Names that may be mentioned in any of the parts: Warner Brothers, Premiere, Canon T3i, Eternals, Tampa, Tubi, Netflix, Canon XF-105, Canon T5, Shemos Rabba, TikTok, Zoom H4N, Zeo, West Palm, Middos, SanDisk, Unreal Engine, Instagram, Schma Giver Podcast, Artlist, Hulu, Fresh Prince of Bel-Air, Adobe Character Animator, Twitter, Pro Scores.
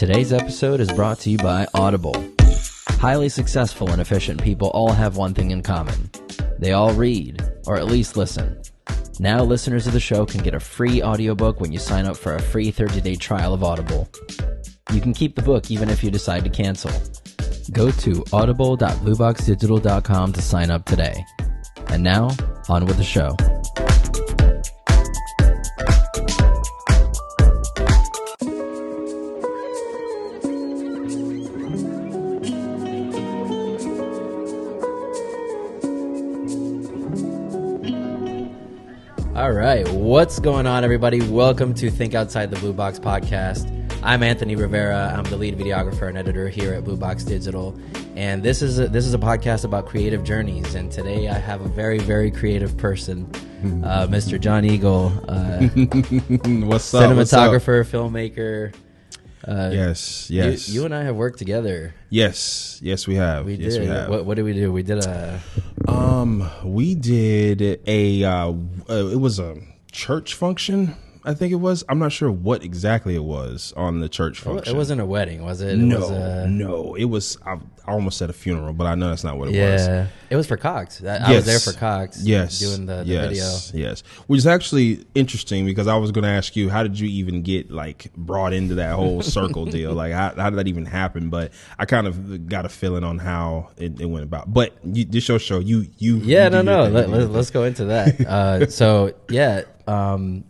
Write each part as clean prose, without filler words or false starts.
Today's episode is brought to you by Audible. Highly successful and efficient people all have one thing in common. They all read, or at least listen. Now listeners of the show can get a free audiobook when you sign up for a free 30-day trial of Audible. You can keep the book even if you decide to cancel. Go to audible.blueboxdigital.com to sign up today. And now, on with the show. All right, what's going on, everybody? Welcome to Think Outside the Blue Box podcast. I'm Anthony Rivera. I'm the lead videographer and editor here at Blue Box Digital, and this is a podcast about creative journeys. And today I have a very, very creative person, Mr. John Eagle, what's up? Cinematographer, what's up? Filmmaker. Yes. You and I have worked together. Yes, we have. We did. What did we do? We did a. It was a church function, I think it was. I'm not sure what exactly it was on the church function. It wasn't a wedding, was it? No. It was. I almost said a funeral, but I know that's not what it was. Yeah, it was for Cox. I was there for Cox. Yes, doing the video. Yes, which is actually interesting because I was going to ask you, how did you even get like brought into that whole circle deal? Like, how did that even happen? But I kind of got a feeling on how it went about. But this show, Let's go into that.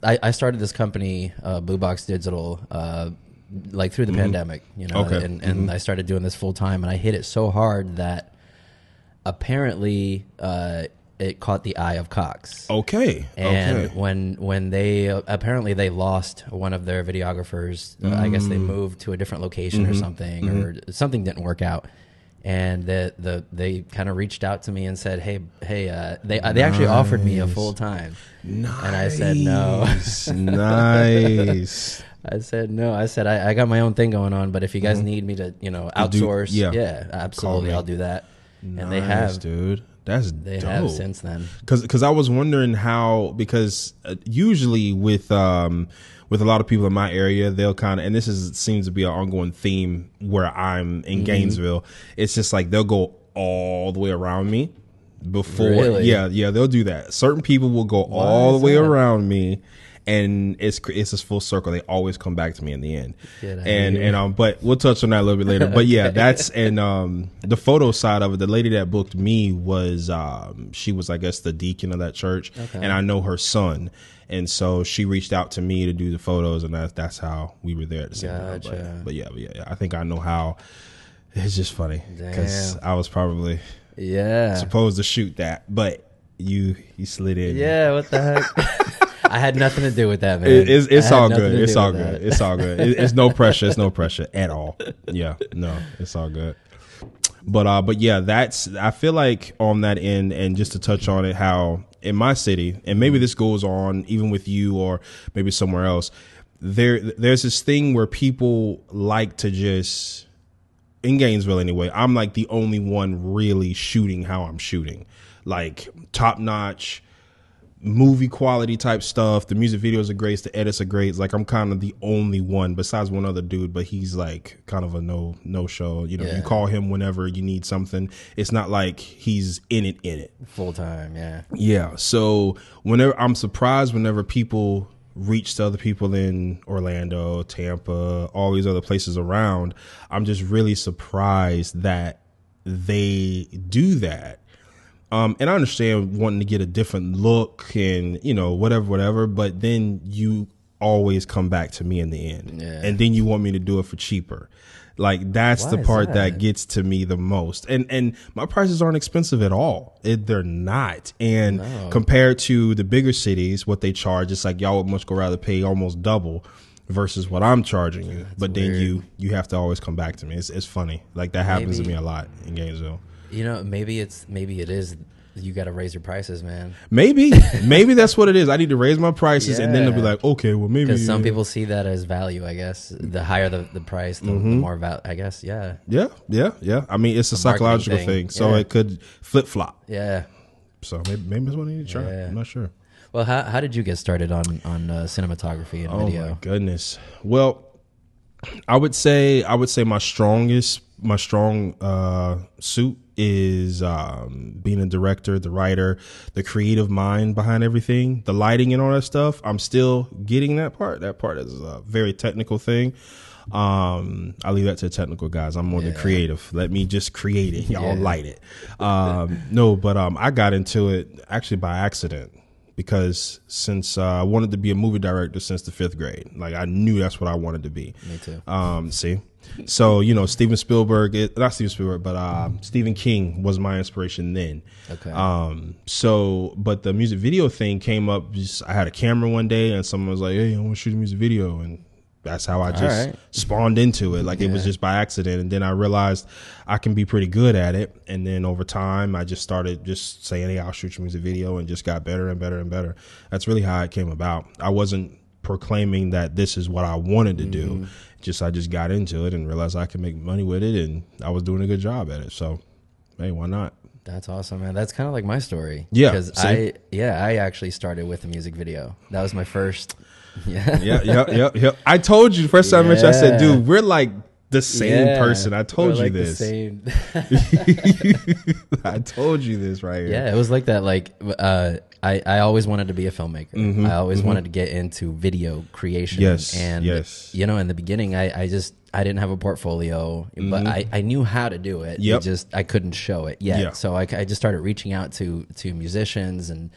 I started this company, Blue Box Digital, like through the pandemic, you know, and I started doing this full time, and I hit it so hard that apparently it caught the eye of Cox. Okay. And when they apparently they lost one of their videographers, I guess they moved to a different location or something, or something didn't work out. And they kind of reached out to me and said, hey, they actually offered me a full time. Nice. And I said no. Nice. I said no. I said I got my own thing going on, but if you guys need me to, you know, outsource, absolutely, I'll do that. Nice, and they have, dude. That's dope. They have since then. Because I was wondering how, because usually with a lot of people in my area, they'll kind of, and seems to be an ongoing theme where I'm in Gainesville. It's just like they'll go all the way around me before. Really? Yeah, they'll do that. Certain people will go all the way around me. And it's this full circle. They always come back to me in the end. But we'll touch on that a little bit later. But yeah, the photo side of it. The lady that booked me was she was, I guess, the deacon of that church, and I know her son, and so she reached out to me to do the photos, and that's how we were there at the same time. But I think I know how. It's just funny because I was probably supposed to shoot that, but you slid in. Yeah, what the heck. I had nothing to do with that, man. It's all good. It's no pressure. It's no pressure at all. Yeah, no, it's all good. But yeah, I feel like on that end, and just to touch on it, how in my city, and maybe this goes on even with you or maybe somewhere else, there's this thing where people like to just, in Gainesville anyway, I'm like the only one really shooting how I'm shooting. Like top-notch, movie quality type stuff. The music videos are great. The edits are great. Like, I'm kind of the only one besides one other dude, but he's like kind of a no show. You know, you call him whenever you need something. It's not like he's in it full time. Yeah. Yeah. So whenever I'm surprised, whenever people reach to other people in Orlando, Tampa, all these other places around, I'm just really surprised that they do that. And I understand wanting to get a different look and, you know, whatever, but then you always come back to me in the end. Yeah. And then you want me to do it for cheaper. Like, that's the part that gets to me the most. And my prices aren't expensive at all. They're not. And compared to the bigger cities, what they charge, it's like y'all would much rather pay almost double versus what I'm charging you. But weird. Then you have to always come back to me. It's funny. Like, that happens to me a lot in Gainesville. You know, maybe it is. You got to raise your prices, man. Maybe that's what it is. I need to raise my prices, and then they'll be like, okay, well, maybe. Because some people see that as value, I guess. The higher the price, the more value, I guess. Yeah. Yeah. I mean, it's a psychological thing. So it could flip flop. Yeah. So maybe that's what I need to try. Yeah. I'm not sure. Well, how did you get started on cinematography and video? Oh my goodness. Well, I would say my strong suit is being a director, the writer, the creative mind behind everything, the lighting and all that stuff. I'm still getting that part. That part is a very technical thing. I leave that to the technical guys. I'm more the creative. Let me just create it. Y'all light it. I got into it actually by accident. Because since I wanted to be a movie director since the fifth grade, like I knew that's what I wanted to be. Me too. See, so you know, Stephen King was my inspiration then. Okay. But the music video thing came up. I had a camera one day, and someone was like, "Hey, I want to shoot a music video," and that's how I just spawned into it. Like it was just by accident. And then I realized I can be pretty good at it. And then over time, I just started just saying, hey, I'll shoot your music video, and just got better and better and better. That's really how it came about. I wasn't proclaiming that this is what I wanted to do. I just got into it and realized I could make money with it. And I was doing a good job at it. So, hey, why not? That's awesome, man. That's kind of like my story. Yeah. Because I actually started with a music video. That was my first... Yeah. I told you first time I mentioned, I said, dude, we're like the same person. I told you like this. The same. I told you this right here. Yeah, it was like that. Like I always wanted to be a filmmaker. Mm-hmm. I always wanted to get into video creation. Yes. And you know, in the beginning I didn't have a portfolio, but I knew how to do it. Yep. I couldn't show it yet. Yeah. So I just started reaching out to musicians and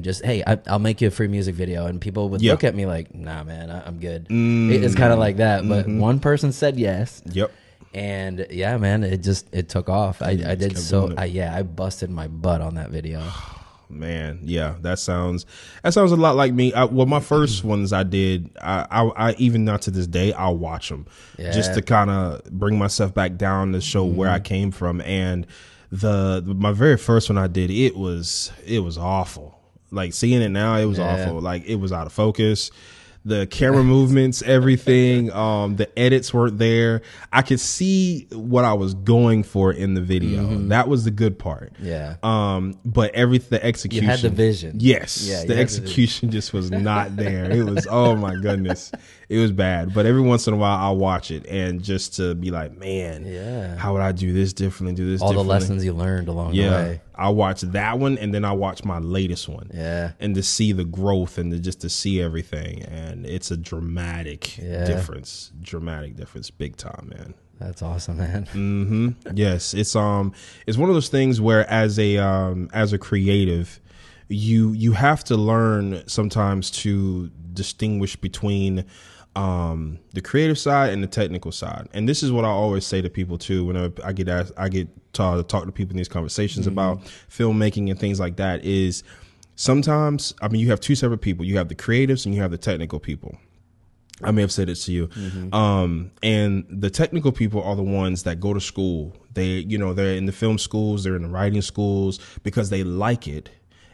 just, hey, I'll make you a free music video. And people would look at me like, nah, man, I'm good. It's kind of like that. But one person said yes. Yep. And yeah, man, it took off. I did so. I busted my butt on that video. Man. Yeah. That sounds a lot like me. My first ones I did, I even now to this day, I'll watch them just to kind of bring myself back down to show where I came from. And my very first one I did, it was awful. Like seeing it now, it was awful. Like it was out of focus. The camera movements, everything, the edits weren't there. I could see what I was going for in the video. Mm-hmm. That was the good part. Yeah. But the execution. You had the vision. Yes. Yeah, the execution just was not there. It was, oh my goodness. It was bad. But every once in a while I'll watch it and just to be like, man, how would I do this differently? All the lessons you learned along the way. I watched that one, and then I watched my latest one. Yeah. And to see the growth and to see everything. And it's a dramatic difference. Dramatic difference. Big time, man. That's awesome, man. Mm-hmm. Yes. It's one of those things where as a creative, you have to learn sometimes to distinguish between the creative side and the technical side. And this is what I always say to people too when I get asked, I get to talk to people in these conversations about filmmaking and things like that, is sometimes, I mean, you have two separate people. You have the creatives and you have the technical people. I may have said it to you. Mm-hmm. And the technical people are the ones that go to school. They're in the film schools, they're in the writing schools because they like it.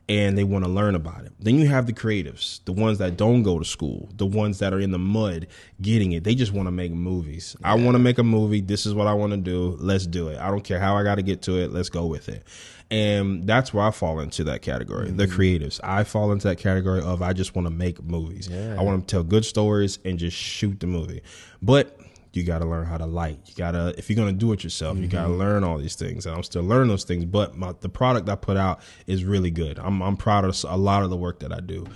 And they want to learn about it. Then you have the creatives, the ones that don't go to school, the ones that are in the mud getting it. They just want to make movies. Yeah. I want to make a movie. This is what I want to do. Let's do it. I don't care how I got to get to it. Let's go with it. And that's where I fall into that category, the creatives. I fall into that category of I just want to make movies. Yeah. I want to tell good stories and just shoot the movie. But you got to learn how to light. If you're going to do it yourself, you got to learn all these things. And I'm still learning those things. But the product I put out is really good. I'm proud of a lot of the work that I do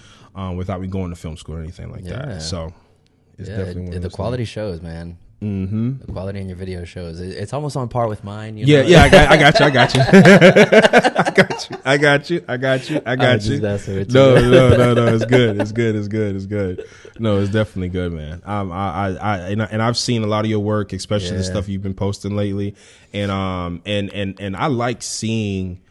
without me going to film school or anything like that. So it's definitely one of those quality things. Shows, man. Mm-hmm. The quality in your video shows. It's almost on par with mine. You know? I got you. I got you. No. It's good. No, it's definitely good, man. I've seen a lot of your work, especially the stuff you've been posting lately, and I like seeing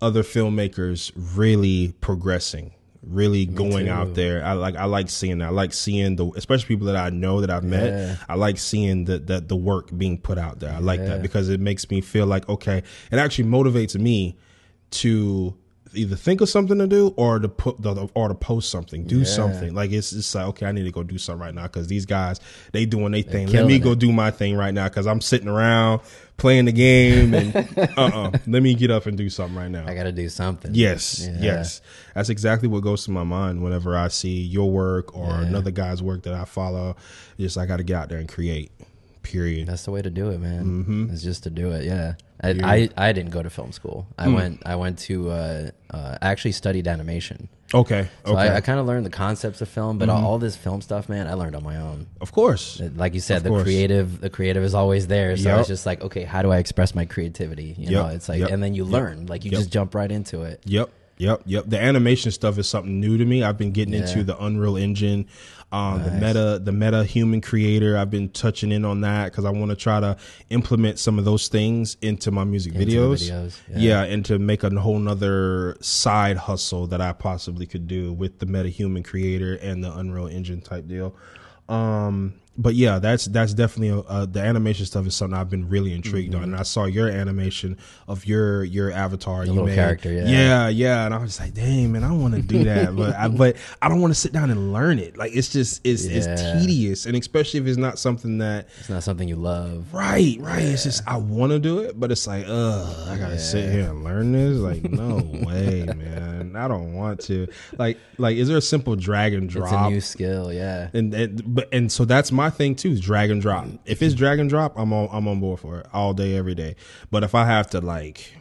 other filmmakers really progressing. Really going out there. I like seeing that. I like seeing especially people that I know that I've met. I like seeing the work being put out there. I like that because it makes me feel like, okay, it actually motivates me to either think of something to do or to put or to post something, do something. Like it's just like, okay, I need to go do something right now because these guys, they doing their thing. Let me go do my thing right now because I'm sitting around playing the game and let me get up and do something right now. I got to do something. Yes, yes, that's exactly what goes to my mind whenever I see your work or another guy's work that I follow. Just I got to get out there and create. Period. That's the way to do it, man. Mm-hmm. It's just to do it. Yeah. I didn't go to film school. I actually studied animation. Okay. So I kind of learned the concepts of film, but all this film stuff, man, I learned on my own. Of course. Like you said, the creative is always there. So it's just like, okay, how do I express my creativity? You know, it's like, and then you learn, like you just jump right into it. Yep. The animation stuff is something new to me. I've been getting into the Unreal Engine, the Meta Human Creator. I've been touching in on that because I want to try to implement some of those things into my music videos. And to make a whole nother side hustle that I possibly could do with the Meta Human Creator and the Unreal Engine type deal. But yeah, that's definitely the animation stuff is something I've been really intrigued on. And I saw your animation of your avatar, your little character, and I was like, dang man, I want to do that, but I don't want to sit down and learn it. Like it's tedious, and especially if it's not something you love. Right. Yeah. It's just I want to do it, but it's like, I gotta sit here and learn this. Like no way, man, I don't want to. Like is there a simple drag and drop? It's a new skill, yeah. And so that's my thing too is drag and drop. If it's drag and drop, I'm on board for it all day, every day. But if I have to like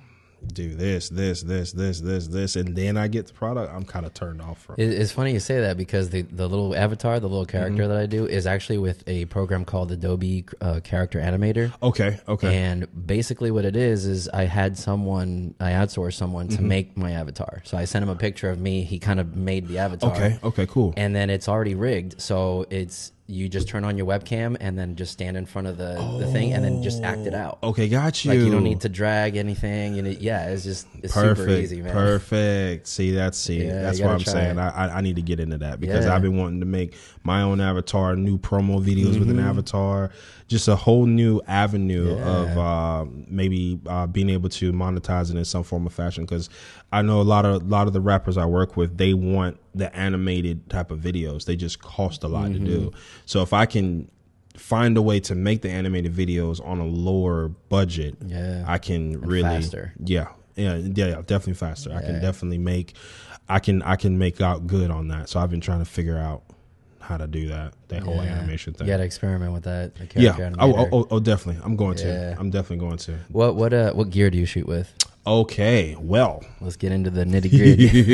do this, and then I get the product, I'm kind of turned off from it. It's funny you say that because the little avatar, the little character that I do is actually with a program called Adobe Character Animator. Okay. And basically what it is I outsourced someone to make my avatar. So I sent him a picture of me. He kind of made the avatar. Okay, cool. And then it's already rigged. So you just turn on your webcam and then just stand in front of the thing and then just act it out. Okay, got you. Like you don't need to drag anything. And it's just super easy, man. Perfect. See, that's what I'm saying. I need to get into that because I've been wanting to make my own avatar, new promo videos with an avatar, just a whole new avenue of maybe being able to monetize it in some form or fashion. Because I know a lot of the rappers I work with, they want the animated type of videos. They just cost a lot to do. So if I can find a way to make the animated videos on a lower budget, I can really faster. Definitely faster. Yeah. I can make out good on that. So I've been trying to figure out how to do that whole animation thing. You gotta experiment with that. Definitely. I'm definitely going to. What gear do you shoot with? Okay, well, let's get into the nitty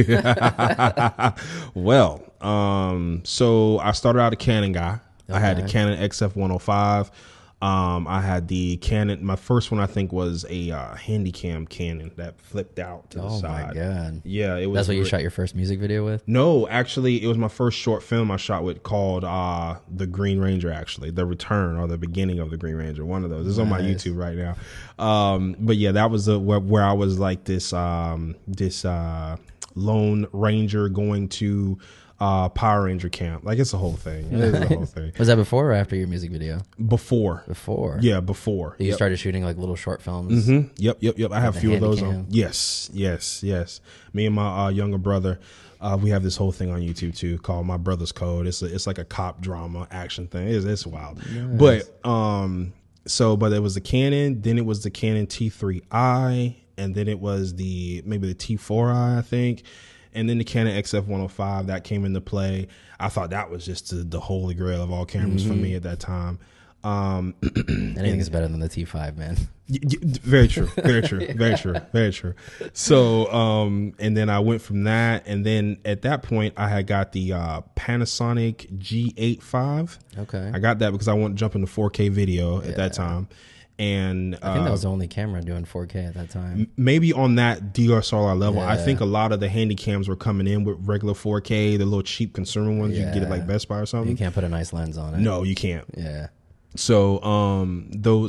gritty. Well, so I started out a Canon guy. Okay. I had the Canon XF-105. I had the Canon. My first one, I think, was a Handycam Canon that flipped out to the side. Oh my god! Yeah, it was. That's what you shot your first music video with? No, actually, it was my first short film I shot with called "The Green Ranger." Actually, the return or the beginning of the Green Ranger. One of those. It's on my YouTube right now. But yeah, that was where I was like this lone ranger going to Power Ranger camp. Like it's a whole thing. Was that before or after your music video? Before. Yeah, before. So you started shooting like little short films. Yep. I have a few of those on. Yes. Me and my younger brother, we have this whole thing on YouTube too called My Brother's Code. It's like a cop drama action thing. It's wild. Nice. But but it was the Canon, then it was the Canon T3i, and then it was maybe the T4i, I think. And then the Canon XF-105 that came into play. I thought that was just the holy grail of all cameras for me at that time. Anything's better than the T5, man. Very true. So, and then I went from that, and then at that point, I had got the Panasonic G85. Okay, I got that because I wanted to jump into 4K video at that time. And I think that was the only camera doing 4K at that time. Maybe on that DSLR level. I think a lot of the handy cams were coming in with regular 4K, the little cheap consumer ones. You can get it like Best Buy or something. You can't put a nice lens on it. No, you can't. Yeah. So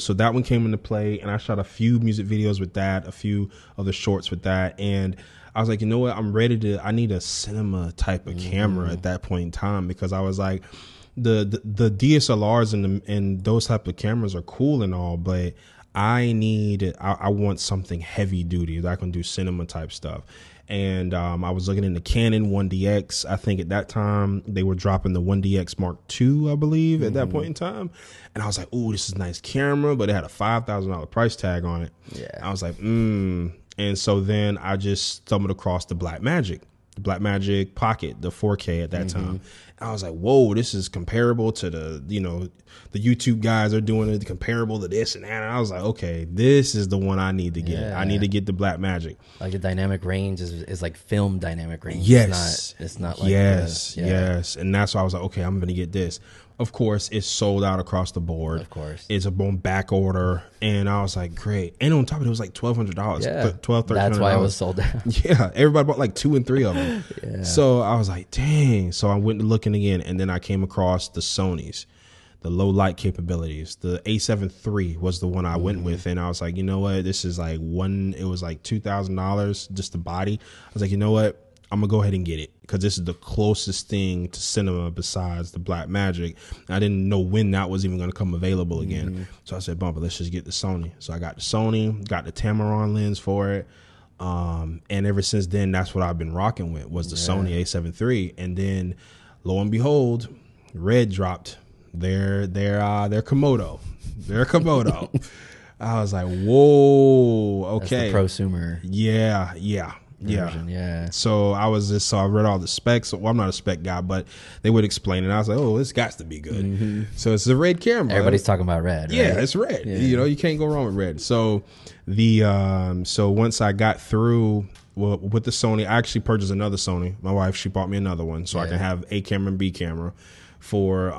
so that one came into play, and I shot a few music videos with that, a few other shorts with that, and I was like, you know what? I'm ready to. I need a cinema type of camera at that point in time because I was like. The DSLRs and those type of cameras are cool and all, but I want something heavy duty that I can do cinema type stuff. And I was looking into Canon 1DX. I think at that time they were dropping the 1DX Mark II, I believe, at that point in time. And I was like, oh, this is a nice camera, but it had a $5,000 price tag on it. Yeah. I was like, And so then I just stumbled across the Blackmagic. Blackmagic Pocket, the 4K at that time. And I was like, whoa, this is comparable to the, you know, the YouTube guys are doing it, comparable to this and that. And I was like, okay, this is the one I need to get. I need to get the Blackmagic. Like the dynamic range is like film dynamic range. Yes. It's not like Yes. And that's why I was like, okay, I'm going to get this. Of course, it's sold out across the board. Of course. It's on back order. And I was like, great. And on top of it, it was like $1,200. Yeah. $1,300. That's why it was sold out. Yeah. Everybody bought like 2 and 3 of them. Yeah. So I was like, dang. So I went looking again. And then I came across the Sonys, the low light capabilities. The A7 III was the one I went with. And I was like, you know what? This is like it was like $2,000, just the body. I was like, you know what? I'm gonna go ahead and get it because this is the closest thing to cinema besides the Blackmagic. I didn't know when that was even gonna come available again. So I said, Bumper, let's just get the Sony. So I got the Sony, got the Tamron lens for it. And ever since then, that's what I've been rocking with was the Sony A7 III. And then lo and behold, Red dropped their Komodo, I was like, whoa, okay. That's the prosumer. Yeah. Version, yeah. So I was just, I read all the specs. Well, I'm not a spec guy, but they would explain it. I was like, oh, this got to be good. So it's a Red camera. Everybody's talking about Red. Right? Yeah, it's Red. Yeah. You know, you can't go wrong with Red. So the so once I got through with the Sony, I actually purchased another Sony. My wife, she bought me another one, so I can have A camera and B camera for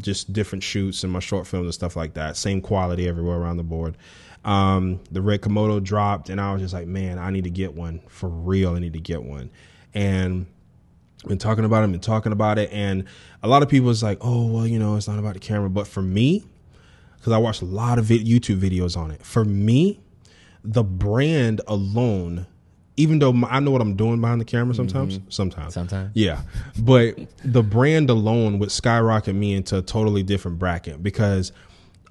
just different shoots and my short films and stuff like that. Same quality everywhere around the board. The Red Komodo dropped and I was just like, man, I need to get one for real. I need to get one. And I've been talking about it and a lot of people is like, oh, well, you know, it's not about the camera. But for me, because I watched a lot of YouTube videos on it, for me, the brand alone, even though I know what I'm doing behind the camera sometimes, yeah, but the brand alone would skyrocket me into a totally different bracket because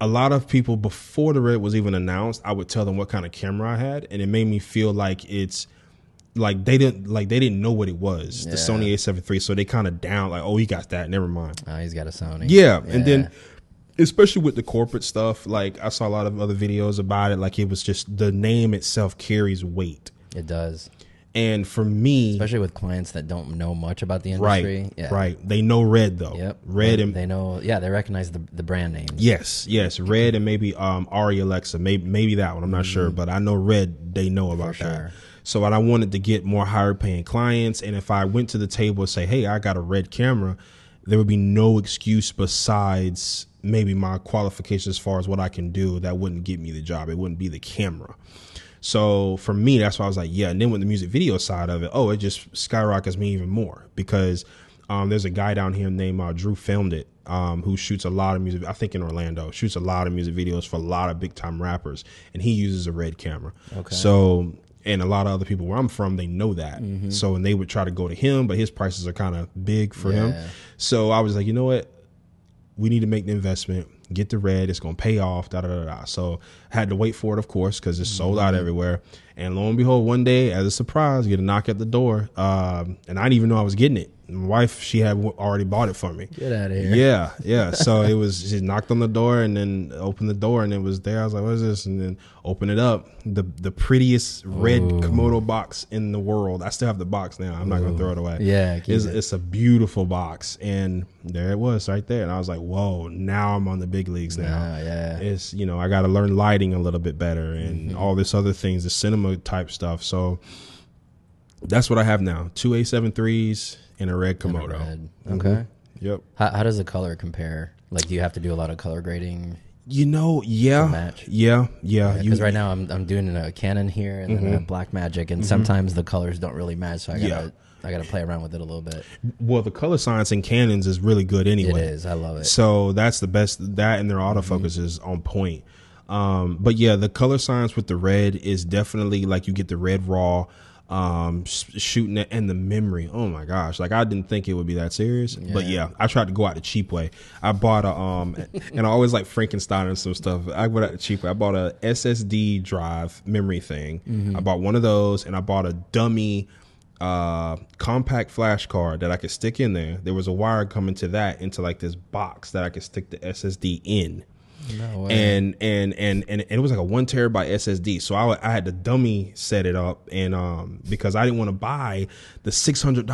a lot of people before the Red was even announced, I would tell them what kind of camera I had, and it made me feel like it's like they didn't know what it was. The Sony A7 III, so they kind of down like, oh, he got that, never mind. Oh, he's got a Sony. Yeah, and then especially with the corporate stuff, like I saw a lot of other videos about it. Like it was just the name itself carries weight. It does. And for me, especially with clients that don't know much about the industry, they know Red though. Red and they know, they recognize the brand name. Yes, Red and maybe Ari Alexa, maybe that one. I'm not sure, but I know Red. They know about that. So I wanted to get more higher paying clients, and if I went to the table and say, "Hey, I got a Red camera," there would be no excuse besides maybe my qualifications as far as what I can do that wouldn't get me the job. It wouldn't be the camera. So for me, that's why I was like, yeah. And then with the music video side of it, oh, it just skyrockets me even more because there's a guy down here named Drew Filmed It, who shoots a lot of music. I think in Orlando, shoots a lot of music videos for a lot of big time rappers, and he uses a Red camera. Okay. So and a lot of other people where I'm from, they know that. So and they would try to go to him, but his prices are kind of big for him. So I was like, you know what? We need to make the investment. Get the Red, it's gonna pay off, So I had to wait for it, of course, because it's sold out everywhere. And lo and behold, one day, as a surprise, get a knock at the door. And I didn't even know I was getting it. My wife, she had already bought it for me. Get out of here. Yeah. So it was, she knocked on the door and then opened the door and it was there. I was like, what is this? And then open it up. The prettiest Red Komodo box in the world. I still have the box now. I'm not going to throw it away. Yeah. It's a beautiful box. And there it was right there. And I was like, whoa, now I'm on the big leagues now. Yeah. It's, you know, I got to learn lighting a little bit better and all this other things, the cinema type stuff. So that's what I have now. 2 A7 IIIs. In a Red Komodo. Okay. Yep. How does the color compare? Like, do you have to do a lot of color grading? You know, yeah. Because right now I'm doing a Canon here and then a Blackmagic, and sometimes the colors don't really match, so I gotta I gotta play around with it a little bit. Well, the color science in Canons is really good anyway. It is. I love it. So that's the best. That and their autofocus is on point. But yeah, the color science with the Red is definitely like you get the Red raw. shooting it, and the memory. Oh my gosh! Like, I didn't think it would be that serious, but yeah, I tried to go out the cheap way. I bought a and I always like Frankenstein and some stuff. I went out the cheap way. I bought a SSD drive memory thing. Mm-hmm. I bought one of those, and I bought a dummy compact flash card that I could stick in there. There was a wire coming to that into like this box that I could stick the SSD in. No way. And it was like a 1 terabyte SSD. So I had to dummy set it up, and because I didn't want to buy the $600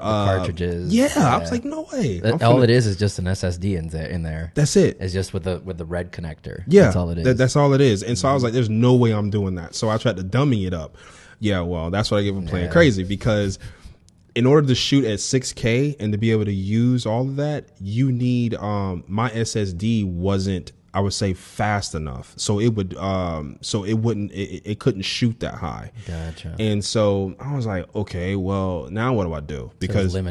cartridges. Yeah, I was like, no way. All it is just an SSD in there. That's it. It's just with the red connector. Yeah, that's all it is. That's all it is. And so I was like, there's no way I'm doing that. So I tried to dummy it up. Yeah, well, that's what I give them playing crazy, because in order to shoot at 6K and to be able to use all of that, you need my SSD wasn't, I would say, fast enough, so it would, it couldn't shoot that high. Gotcha. And so I was like, okay, well, now what do I do? Because so it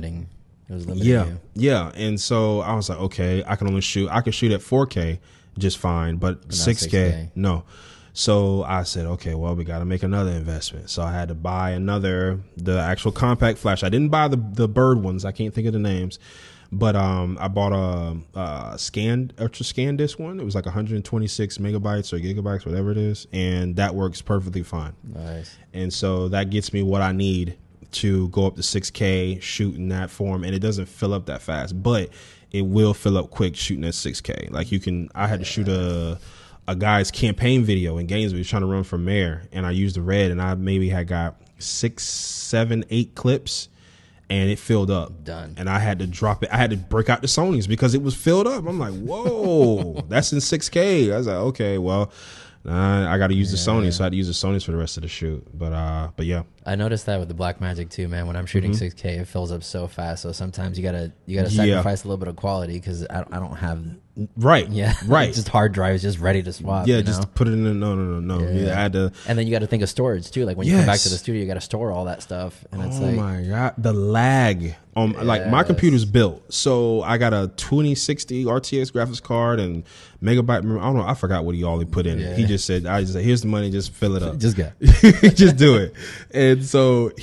was limiting. Yeah, you. Yeah. And so I was like, okay, I can shoot at 4K just fine, but 6K, no. So I said, okay, well, we got to make another investment. So I had to buy the actual compact flash. I didn't buy the bird ones. I can't think of the names. But I bought a ultra scan disc one. It was like 126 megabytes or gigabytes, whatever it is, and that works perfectly fine. Nice. And so that gets me what I need to go up to 6K, shoot in that form, and it doesn't fill up that fast, but it will fill up quick shooting at 6K. Like, you can, I had to shoot a guy's campaign video in Gainesville. He was trying to run for mayor, and I used the red, and I maybe had got 6, 7, 8 clips. And it filled up. Done. And I had to drop it. I had to break out the Sonys because it was filled up. I'm like, whoa, that's in 6K. I was like, okay, well, I got to use the Sonys. So I had to use the Sonys for the rest of the shoot. But yeah. I noticed that with the Blackmagic too, man. When I'm shooting 6K, it fills up so fast. So sometimes you gotta sacrifice a little bit of quality because I don't have. Right. Yeah. Right. Just hard drives, just ready to swap. Yeah. Just put it in. No. Yeah. I had to. And then you got to think of storage too. Like when you come back to the studio, you got to store all that stuff. And it's like, oh my god, the lag. Like my computer's built, so I got a 2060 RTX graphics card and megabyte. I don't know. I forgot what he put in it. He just said, here's the money, just fill it up. Just go. Just do it. And so so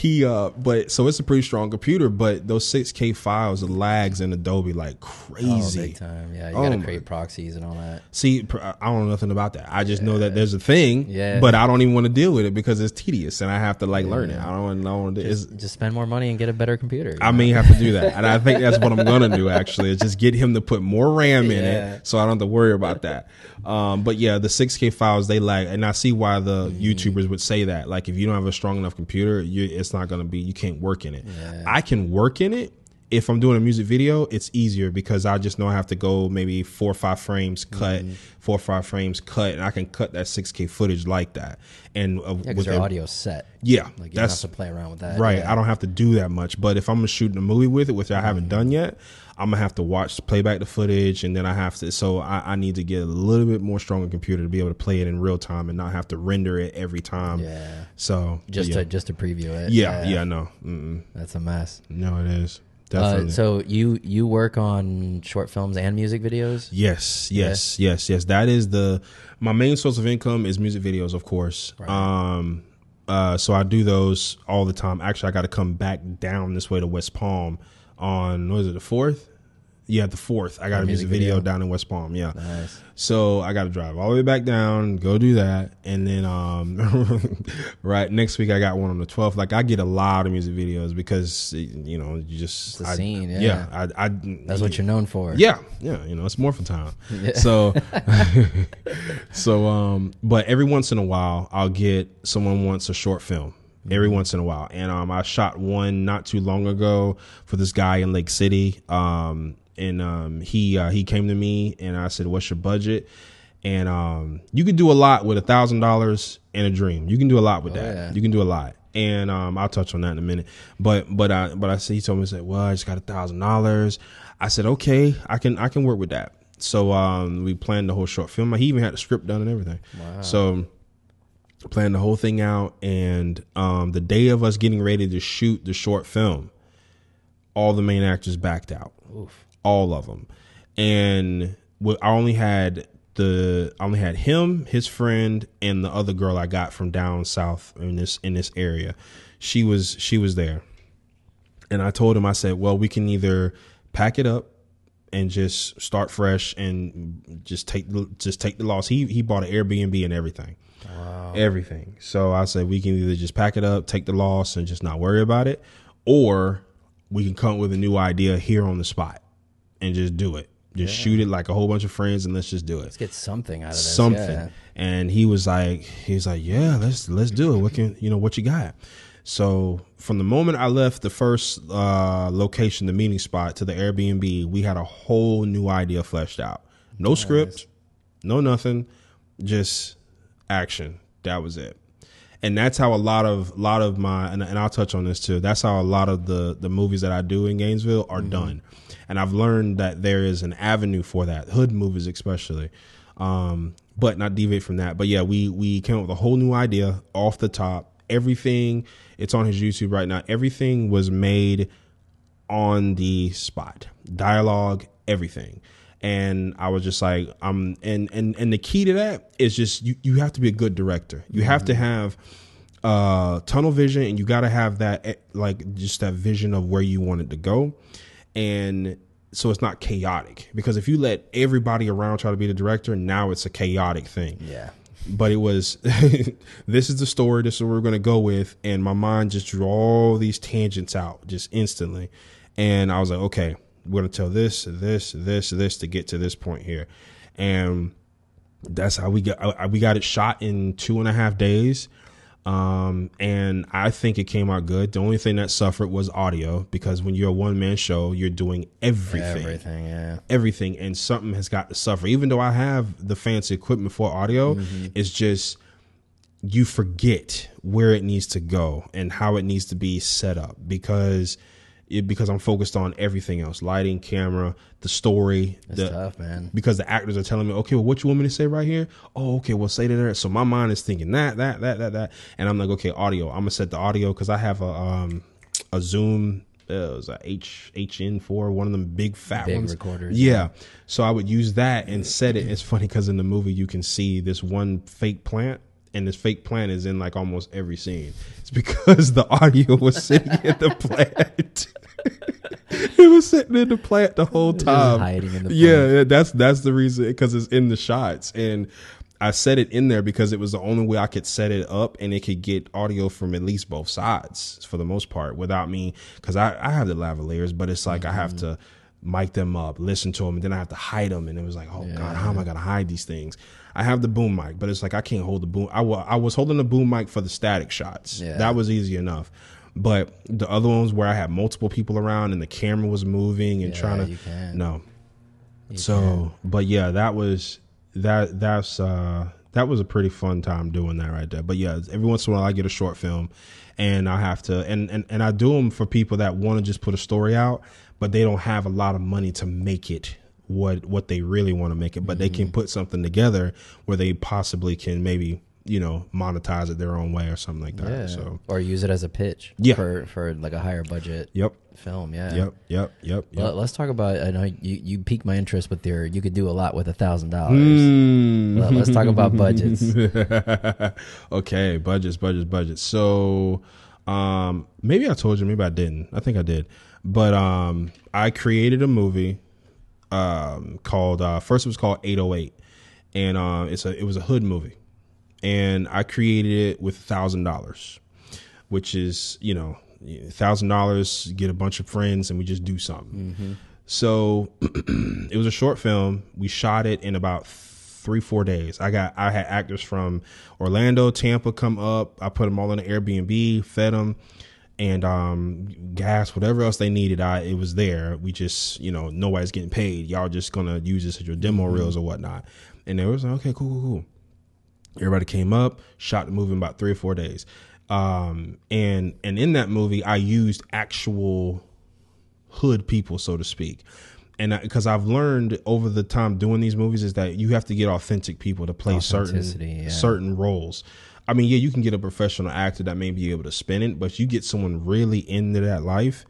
it's a pretty strong computer, but those 6K files lags in Adobe like crazy. Oh, big time. Yeah, you gotta create proxies and all that. See, I don't know nothing about that. I just know that there's a thing, but I don't even want to deal with it because it's tedious and I have to learn it. I don't want to. Just spend more money and get a better computer. I may have to do that, and I think that's what I'm gonna do actually. Is just get him to put more RAM in it, so I don't have to worry about that. But yeah, the 6K files they lag, and I see why the YouTubers would say that. Like, if you don't have a strong enough computer, it's not gonna be. You can't work in it. Yeah. I can work in it. If I'm doing a music video, it's easier because I just know I have to go maybe 4 or 5 frames cut, 4 or 5 frames cut, and I can cut that 6K footage like that. And with your audio set. Yeah. Like, you don't have to play around with that. Right. Yeah. I don't have to do that much. But if I'm shooting a movie with it, which I haven't done yet, I'm going to have to play back the footage, and then I have to. So I need to get a little bit more stronger computer to be able to play it in real time and not have to render it every time. Yeah. So just to preview it. Yeah. Yeah, no. Mm-mm. That's a mess. No, it is. So you work on short films and music videos? Yes. That is my main source of income is music videos, of course. Right. So I do those all the time. Actually, I got to come back down this way to West Palm on, what is it, the 4th? Yeah, the 4th. I got a music video down in West Palm. Yeah. Nice. So I got to drive all the way back down, go do that. And then right next week, I got one on the 12th. Like, I get a lot of music videos because, you know, you just. It's the scene. Yeah. Yeah. That's what you're known for. Yeah. Yeah. You know, it's Morphin time. Yeah. So, but every once in a while, I'll get someone wants a short film. Every once in a while. And I shot one not too long ago for this guy in Lake City. He came to me and I said, what's your budget? And you can do a lot with $1,000 and a dream. You can do a lot with that. Yeah. You can do a lot. And I'll touch on that in a minute. But he told me, well, I just got $1,000. I said, okay, I can work with that. So we planned the whole short film. He even had the script done and everything. Wow. So planned the whole thing out, and the day of us getting ready to shoot the short film, all the main actors backed out. Oof. All of them. And I only had him, his friend, and the other girl I got from down south in this area. she was there. And I told him, I said, well, we can either pack it up and just start fresh and just take the loss. He bought an Airbnb and everything. Wow. Everything. So I said, we can either just pack it up, take the loss, and just not worry about it, or we can come up with a new idea here on the spot and just do it. Just shoot it like a whole bunch of friends and let's just do it. Let's get something out of this. Something. Yeah. And he was like, yeah, let's do it. What can, you know, what you got? So from the moment I left the first location, the meeting spot, to the Airbnb, we had a whole new idea fleshed out. No nice. Script, no nothing, just action. That was it. And that's how a lot of my, and I'll touch on this too, that's how a lot of the movies that I do in Gainesville are mm-hmm. done. And I've learned that there is an avenue for that, hood movies especially, but not deviate from that. But yeah, we came up with a whole new idea off the top. Everything, it's on his YouTube right now. Everything was made on the spot. Dialogue, everything. And I was just like, and the key to that is just you have to be a good director. You have mm-hmm. to have tunnel vision, and you got to have that, like, just that vision of where you want it to go. And so it's not chaotic, because if you let everybody around try to be the director, now it's a chaotic thing. Yeah. But it was, this is the story, this is what we're going to go with. And my mind just drew all these tangents out just instantly. And I was like, okay, we're going to tell this to get to this point here. And that's how we got it shot in 2.5 days. And I think it came out good. The only thing that suffered was audio, because when you're a one-man show, you're doing everything, yeah. Everything, and something has got to suffer. Even though I have the fancy equipment for audio, mm-hmm. it's just you forget where it needs to go and how it needs to be set up, because I'm focused on everything else, lighting, camera, the story. It's tough, man. Because the actors are telling me, okay, well, what you want me to say right here? Oh, okay, well, say that. So my mind is thinking that. And I'm like, okay, audio. I'm going to set the audio, because I have a Zoom, it was a HN4, one of them big fat ones. Big recorders. Yeah. So I would use that and set it. It's funny, because in the movie you can see this one fake plant. And this fake plant is in like almost every scene. It's because the audio was sitting in the plant. It was sitting in the plant the whole time. It was hiding in the plant. Yeah, that's the reason, because it's in the shots. And I set it in there because it was the only way I could set it up, and it could get audio from at least both sides for the most part without me. Because I have the lavaliers, but it's like mm-hmm. I have to mic them up, listen to them, and then I have to hide them. And it was like, oh, God, how am I going to hide these things? I have the boom mic, but it's like I can't hold the boom. I was holding the boom mic for the static shots. Yeah. That was easy enough. But the other ones where I had multiple people around and the camera was moving and But yeah, that was a pretty fun time doing that right there. But yeah, every once in a while I get a short film, and I have to and I do them for people that want to just put a story out, but they don't have a lot of money to make it what they really want to make it, but mm-hmm. they can put something together where they possibly can maybe, you know, monetize it their own way or something like that. Yeah. So, or use it as a pitch for like a higher budget film. Yeah. Yep. Let's talk about, I know you piqued my interest with you could do a lot with $1,000. Let's talk about budgets. Okay. Budgets. So, maybe I told you, maybe I didn't. I think I did. But, I created a movie, called first it was called 808, and it was a hood movie, and I created it with $1,000, which is, you know, $1,000, get a bunch of friends, and we just do something. Mm-hmm. So it was a short film. We shot it in about 3-4 days. I had actors from Orlando, Tampa come up. I put them all in an Airbnb, fed them, and gas, whatever else they needed, it was there. We just, you know, nobody's getting paid. Y'all just gonna use this at your demo mm-hmm. reels or whatnot. And they was like, okay, cool. Everybody came up, shot the movie in about 3 or 4 days. And in that movie, I used actual hood people, so to speak. And because I've learned over the time doing these movies is that you have to get authentic people to play certain roles. I mean, yeah, you can get a professional actor that may be able to spin it, but you get someone really into that life,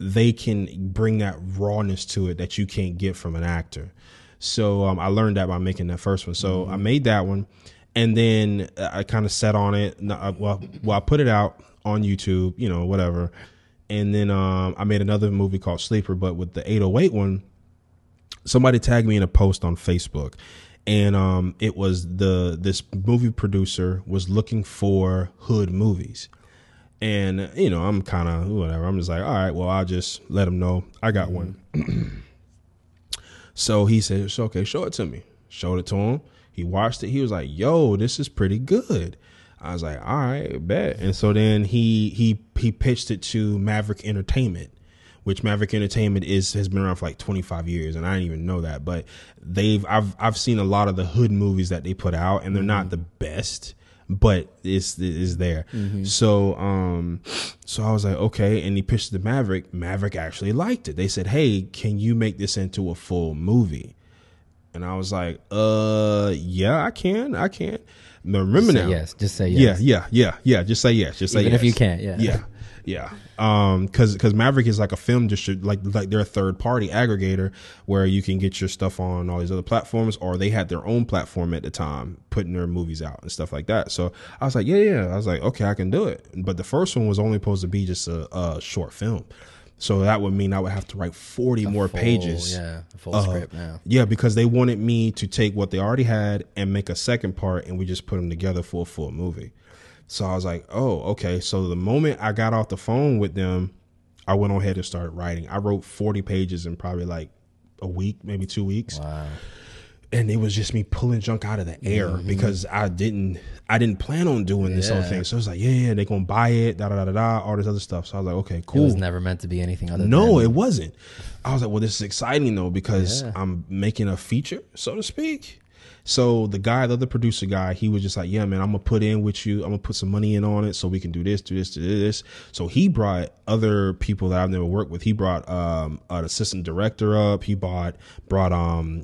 they can bring that rawness to it that you can't get from an actor. So I learned that by making that first one. So mm-hmm. I made that one, And then I kind of sat on it. Well, I put it out on YouTube, you know, whatever. And then I made another movie called Sleeper. But with the 808 one, somebody tagged me in a post on Facebook. And it was this movie producer was looking for hood movies. And, you know, I'm kind of whatever. I'm just like, all right, well, I'll just let him know I got one. So he said, so, okay, show it to me. Showed it to him. He watched it. He was like, yo, this is pretty good. I was like, all right, bet. And so then he pitched it to Maverick Entertainment, which Maverick Entertainment has been around for like 25 years. And I didn't even know that, but I've seen a lot of the hood movies that they put out, and they're not the best, but it's there. So, so I was like, okay. And he pitched it to Maverick. Maverick actually liked it. They said, hey, can you make this into a full movie? And I was like, yeah, I can. Now, remember now. Yes. Just say yes. Yeah. Just say yes. Just say yes. Even if you can't. Yeah. Cause Maverick is like a film district, like they're a third party aggregator where you can get your stuff on all these other platforms, or they had their own platform at the time, putting their movies out and stuff like that. So I was like, yeah. I was like, okay, I can do it. But the first one was only supposed to be just a short film. So that would mean I would have to write 40 more pages. Yeah, a full script now. Yeah, because they wanted me to take what they already had and make a second part, and we just put them together for a full movie. So I was like, oh, okay. So the moment I got off the phone with them, I went on ahead and started writing. I wrote 40 pages in probably like a week, maybe 2 weeks. Wow. And it was just me pulling junk out of the air because I didn't plan on doing this whole thing. So it was like, yeah, they're going to buy it, all this other stuff. So I was like, okay, cool. It was never meant to be anything other than that. It wasn't. I was like, well, this is exciting though, because I'm making a feature, so to speak. So the other producer guy, he was just like, yeah, man, I'm going to put in with you. I'm going to put some money in on it so we can do this. So he brought other people that I've never worked with. He brought an assistant director up. He brought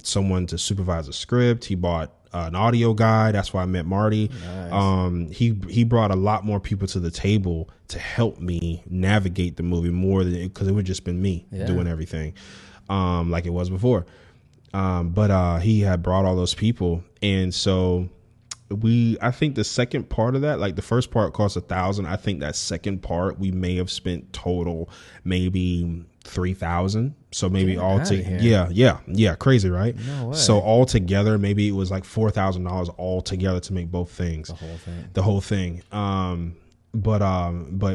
someone to supervise a script. He brought an audio guy. That's why I met Marty. Nice. He brought a lot more people to the table to help me navigate the movie more than, because it would just been me doing everything like it was before. He had brought all those people. And so I think the second part of that, like the first part cost $1,000. I think that second part, we may have spent total, maybe $3,000. So maybe yeah. Crazy, right? No way. So all together, maybe it was like $4,000 all together to make both things, the whole thing. But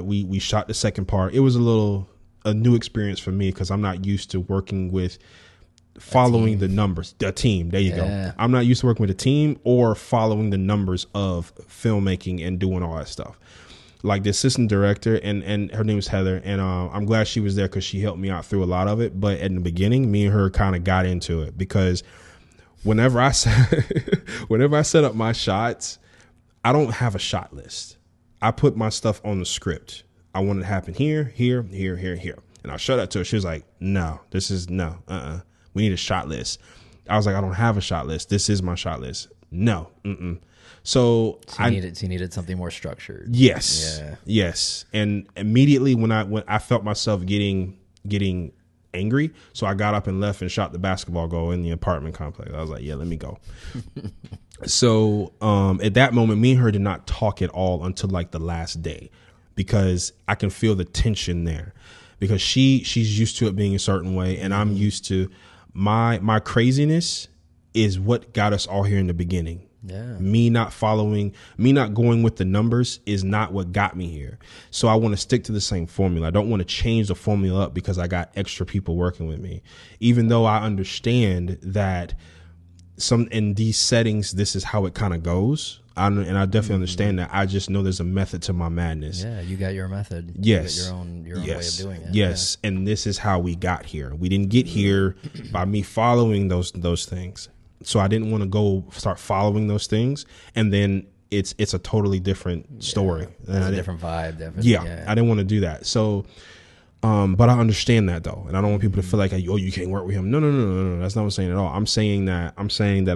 we shot the second part. It was a new experience for me, 'cause I'm not used to working with, following the numbers, the team. There you go. I'm not used to working with a team or following the numbers of filmmaking and doing all that stuff. Like the assistant director, and her name was Heather, and I'm glad she was there because she helped me out through a lot of it. But in the beginning, me and her kind of got into it, because whenever I set up my shots, I don't have a shot list. I put my stuff on the script. I want it to happen here, here, here, here, here. And I showed that to her. She was like, no, this is no, we need a shot list. I was like, I don't have a shot list. This is my shot list. No. So you needed something more structured. Yes. Yeah. Yes. And immediately when I felt myself getting angry, so I got up and left and shot the basketball goal in the apartment complex. I was like, yeah, let me go. So at that moment, me and her did not talk at all until like the last day, because I can feel the tension there, because she's used to it being a certain way, and I'm used to my craziness is what got us all here in the beginning. Yeah. Me not going with the numbers is not what got me here. So I want to stick to the same formula. I don't want to change the formula up because I got extra people working with me, even though I understand that some in these settings, this is how it kind of goes. I definitely understand that. I just know there's a method to my madness. Yeah, you got your method. Yes. You got your own way of doing it. Yes, yeah. And this is how we got here. We didn't get here by me following those things. So I didn't want to go start following those things, and then it's a totally different story. It's a different vibe, definitely. Yeah, I didn't want to do that. So, but I understand that though, and I don't want people to feel like, oh, you can't work with him. No. That's not what I'm saying at all. I'm saying that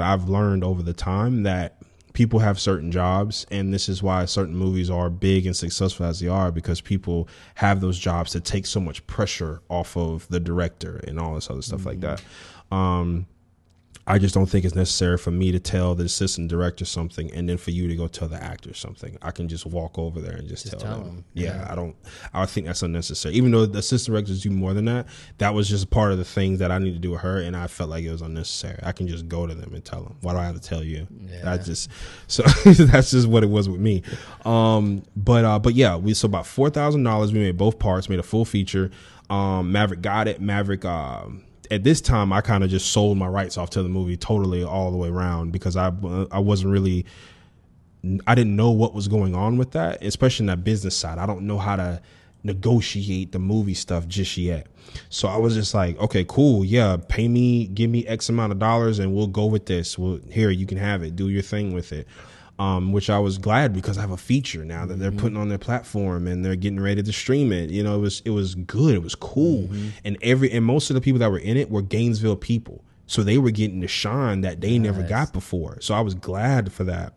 I've learned over the time that people have certain jobs, and this is why certain movies are big and successful as they are, because people have those jobs to take so much pressure off of the director and all this other stuff like that. I just don't think it's necessary for me to tell the assistant director something and then for you to go tell the actor something. I can just walk over there and just tell them. Yeah, I think that's unnecessary. Even though the assistant directors do more than that, that was just part of the things that I need to do with her, and I felt like it was unnecessary. I can just go to them and tell them. Why do I have to tell you? Yeah. So that's just what it was with me. But yeah, so about $4,000. We made both parts, made a full feature. Maverick got it. Maverick. At this time, I kind of just sold my rights off to the movie totally all the way around, because I wasn't really, I didn't know what was going on with that, especially in that business side. I don't know how to negotiate the movie stuff just yet. So I was just like, okay, cool. Yeah. Pay me, give me X amount of dollars and we'll go with this. Well, here, you can have it. Do your thing with it. Which I was glad, because I have a feature now that they're putting on their platform and they're getting ready to stream it. You know, it was good. It was cool. And most of the people that were in it were Gainesville people. So they were getting to shine that they never got before. So I was glad for that.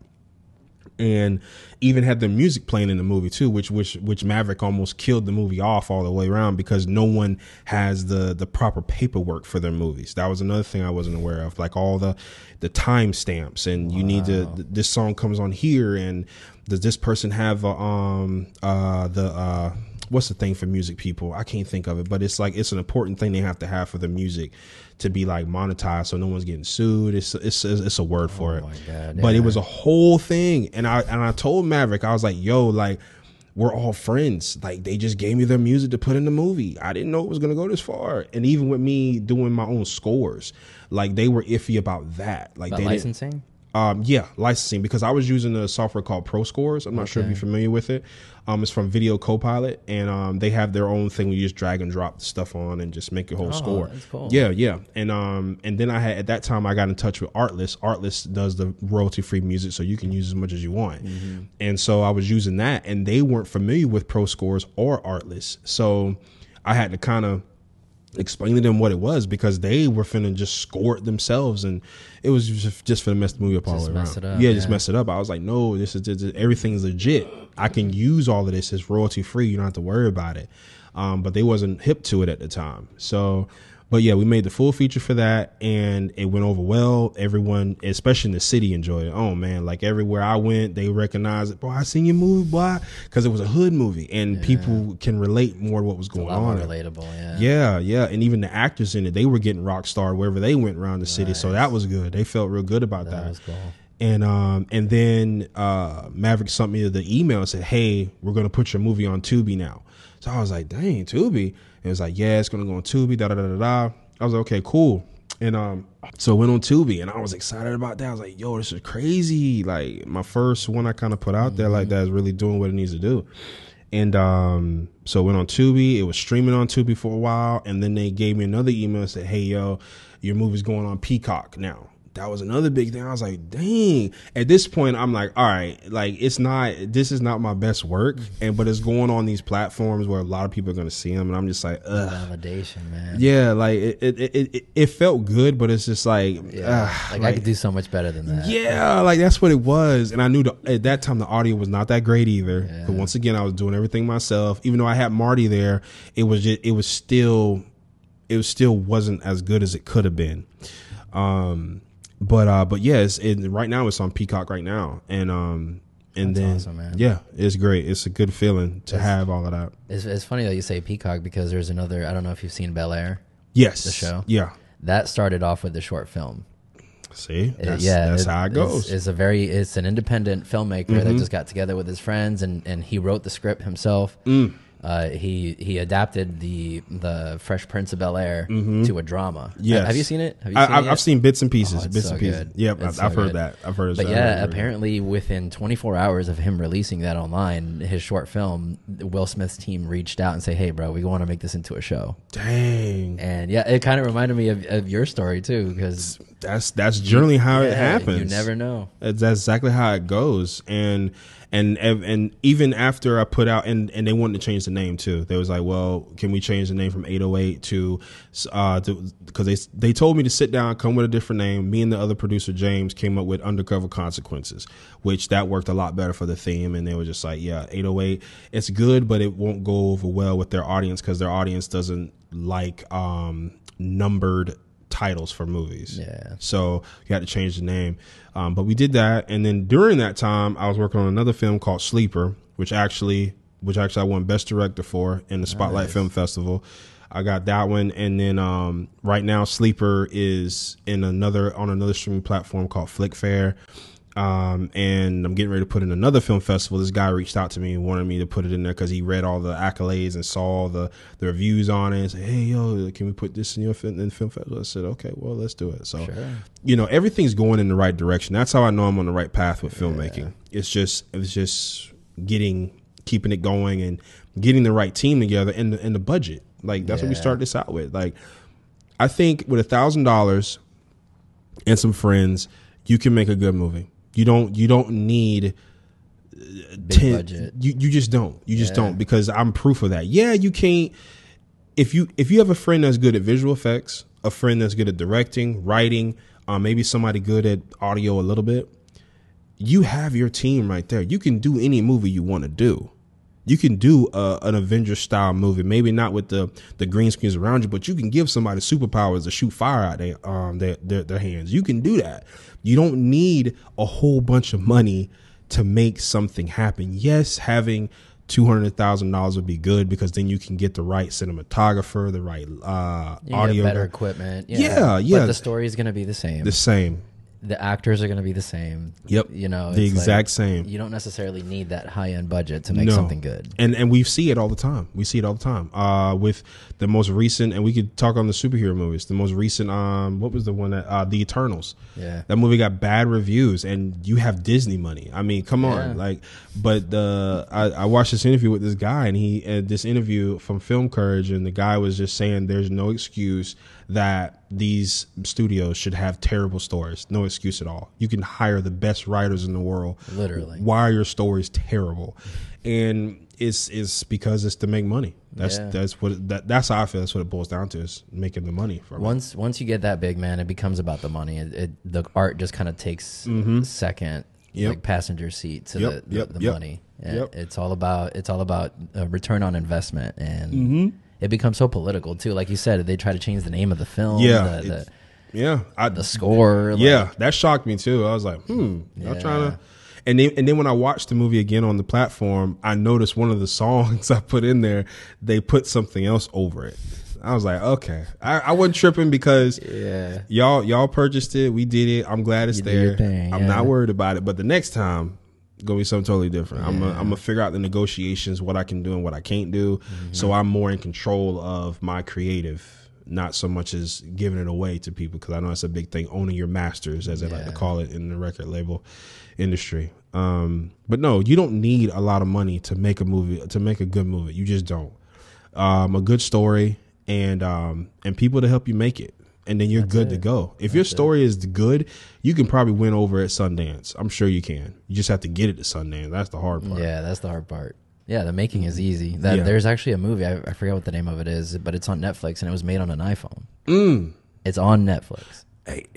And even had the music playing in the movie too, which Maverick almost killed the movie off all the way around, because no one has the proper paperwork for their movies. That was another thing I wasn't aware of, like all the timestamps, and you need to, this song comes on here, and does this person have what's the thing for music people? I can't think of it, but it's like, it's an important thing they have to have for the music to be like monetized, so no one's getting sued. It's a word for it. God, but it was a whole thing. And I told Maverick, I was like, yo, like, we're all friends. Like, they just gave me their music to put in the movie. I didn't know it was going to go this far. And even with me doing my own scores, like, they were iffy about that. Like, they licensing? Licensing, because I was using a software called Pro Scores. I'm not sure if you're familiar with it. It's from Video Copilot, and they have their own thing where you just drag and drop the stuff on and just make your whole score. That's cool. Yeah. And then I got in touch with Artlist. Artlist does the royalty-free music, so you can use as much as you want. And so I was using that, and they weren't familiar with Pro Scores or Artlist. So I had to kind of explain to them what it was, because they were finna just score it themselves, and it was just finna mess the movie up all the way around. Just mess it up. I was like, no, this is everything's legit. I can use all of this. It's royalty free. You don't have to worry about it. But they wasn't hip to it at the time. So, but yeah, we made the full feature for that, and it went over well. Everyone, especially in the city, enjoyed it. Oh man, like everywhere I went, they recognized it. Bro, I seen your movie, boy, because it was a hood movie, and people can relate more to what was going on. Relatable, yeah. And even the actors in it, they were getting rock star wherever they went around the city. So that was good. They felt real good about that. That was cool. And then Maverick sent me the email and said, hey, we're going to put your movie on Tubi now. So I was like, dang, Tubi. And it was like, yeah, it's going to go on Tubi, da-da-da-da-da. I was like, okay, cool. And so it went on Tubi, and I was excited about that. I was like, yo, this is crazy. Like, my first one I kind of put out there like that is really doing what it needs to do. And so it went on Tubi. It was streaming on Tubi for a while. And then they gave me another email and said, hey, yo, your movie's going on Peacock now. That was another big thing. I was like, dang. At this point, I'm like, all right, like this is not my best work, but it's going on these platforms where a lot of people are going to see them, and I'm just like, ugh. Validation, man. Yeah, like it felt good, but it's just like, I could do so much better than that. Yeah, like that's what it was, and I knew at that time the audio was not that great either. But once again, I was doing everything myself. Even though I had Marty there, it still wasn't as good as it could have been. But yes, right now it's on Peacock right now, and that's awesome, man. Yeah, it's great. It's a good feeling to have all of that. It's funny that you say Peacock, because there's another. I don't know if you've seen Bel Air. Yes, the show. Yeah, that started off with a short film. See, that's how it goes. It's an independent filmmaker that just got together with his friends, and he wrote the script himself. He adapted the Fresh Prince of Bel-Air to a drama. Yes. Have you seen it? I've seen bits and pieces. Good. Yep, I've heard that. I've heard it. But apparently within 24 hours of him releasing that online, his short film, Will Smith's team reached out and say, hey, bro, we want to make this into a show. Dang. And yeah, it kind of reminded me of your story too, because that's generally how it happens. You never know. That's exactly how it goes. And even after I put out, and they wanted to change the name too. They was like, well, can we change the name from 808 to, because they told me to sit down, come with a different name. Me and the other producer, James, came up with Undercover Consequences, which that worked a lot better for the theme. And they were just like, yeah, 808, it's good, but it won't go over well with their audience, because their audience doesn't like numbered titles for movies. Yeah. So you had to change the name. But we did that. And then during that time, I was working on another film called Sleeper, which actually I won Best Director for in the Spotlight Film Festival. I got that one. And then right now Sleeper is in on another streaming platform called Flickfare. And I'm getting ready to put in another film festival. This guy reached out to me and wanted me to put it in there because he read all the accolades and saw the reviews on it and said, hey, yo, can we put this in your film festival? I said, okay, well, let's do it. So, you know, everything's going in the right direction. That's how I know I'm on the right path with filmmaking. Yeah. It's just keeping it going and getting the right team together and the budget. Like, that's what we started this out with. Like, I think with $1,000 and some friends, you can make a good movie. You don't need big budget. You just don't because I'm proof of that. Yeah, you can't. If you have a friend that's good at visual effects, a friend that's good at directing, writing, maybe somebody good at audio a little bit, you have your team right there. You can do any movie you want to do. You can do an Avengers style movie, maybe not with the green screens around you, but you can give somebody superpowers to shoot fire out their hands. You can do that. You don't need a whole bunch of money to make something happen. Yes, having $200,000 would be good because then you can get the right cinematographer, the right audio, better equipment. Yeah. But the story is going to be the same. The actors are going to be the same. Yep. You know, the exact same. You don't necessarily need that high end budget to make something good. And we see it all the time. With the most recent, and we could talk on the superhero movies. The most recent, what was the one that The Eternals? Yeah. That movie got bad reviews, and you have Disney money. I mean, come on, But I watched this interview with this guy, and he had this interview from Film Courage, and the guy was just saying, "There's no excuse that these studios should have terrible stories. No excuse at all. You can hire the best writers in the world. Literally. Why are your stories terrible?" And it's because it's to make money. That's how I feel. That's what it boils down to, is making the money. Once you get that big, man, it becomes about the money. The art just kind of takes a second, like passenger seat to the money. Yep. It's all about a return on investment, and it becomes so political too. Like you said, they try to change the name of the film. The score. That shocked me too. I was like, I'm trying to. And then when I watched the movie again on the platform, I noticed one of the songs I put in there, they put something else over it. I was like, okay, I wasn't tripping because y'all purchased it. We did it. I'm glad it's there. I'm not worried about it. But the next time, gonna be something totally different. I'm gonna figure out the negotiations, what I can do and what I can't do, so I'm more in control of my creative, not so much as giving it away to people, because I know it's a big thing, owning your masters, as they like to call it in the record label industry. But no, you don't need a lot of money to make a movie, to make a good movie. You just don't. A good story and people to help you make it. And then you're good to go. If your story is good, you can probably win over at Sundance. I'm sure you can. You just have to get it to Sundance. That's the hard part. Yeah, that's the hard part. Yeah, the making is easy. There's actually a movie. I forget what the name of it is, but it's on Netflix, and it was made on an iPhone. It's on Netflix. Hey,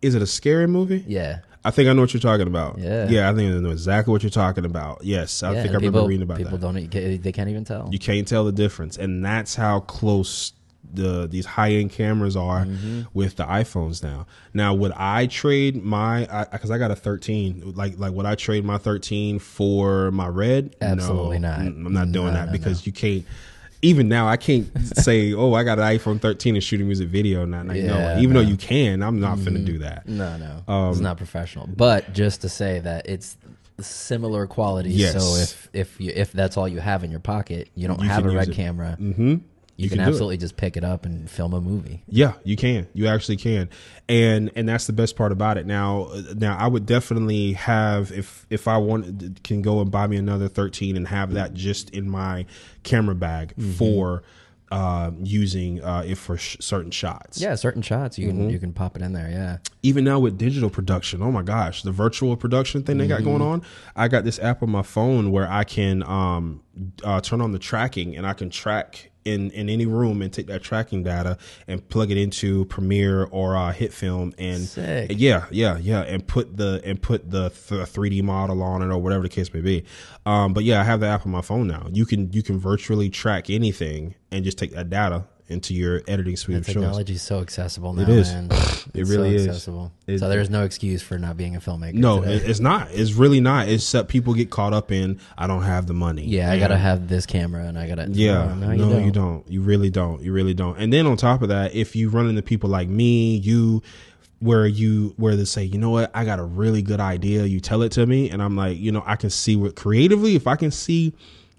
is it a scary movie? Yeah. I think I know what you're talking about. Yeah, I think I know exactly what you're talking about. Yes, I think I remember reading about that. They can't even tell. You can't tell the difference, and that's how close these high-end cameras are with the iPhones now. Would I trade my, because I got a 13, like would I trade my 13 for my Red? Absolutely not. I'm not doing that, because you can't. Even now, I can't say, "Oh, I got an iPhone 13 and shoot a music video." Even though you can, I'm not finna do that. It's not professional. But just to say that it's similar quality. Yes. So if that's all you have in your pocket, you don't have a Red camera. You can absolutely just pick it up and film a movie. Yeah, you can. You actually can. And that's the best part about it. Now I would definitely have, if I wanted, can go and buy me another 13 and have that just in my camera bag for using it for certain shots. Yeah, certain shots. You can pop it in there, yeah. Even now with digital production, oh my gosh, the virtual production thing they got going on. I got this app on my phone where I can turn on the tracking, and I can track in any room and take that tracking data and plug it into Premiere or HitFilm and sick. And put the 3D model on it or whatever the case may be. But I have the app on my phone now. You can virtually track anything and just take that data into your editing suite of shows. Technology is so accessible now. It is. Man. It really is. Accessible. So there's no excuse for not being a filmmaker. No, it's not. It's really not. Except people get caught up in, I don't have the money. Yeah, I got to have this camera and I got to. Yeah. No, you don't. You really don't. You really don't. And then on top of that, if you run into people like me, where they say, you know what, I got a really good idea. You tell it to me. And I'm like, you know, I can see what creatively, if I can see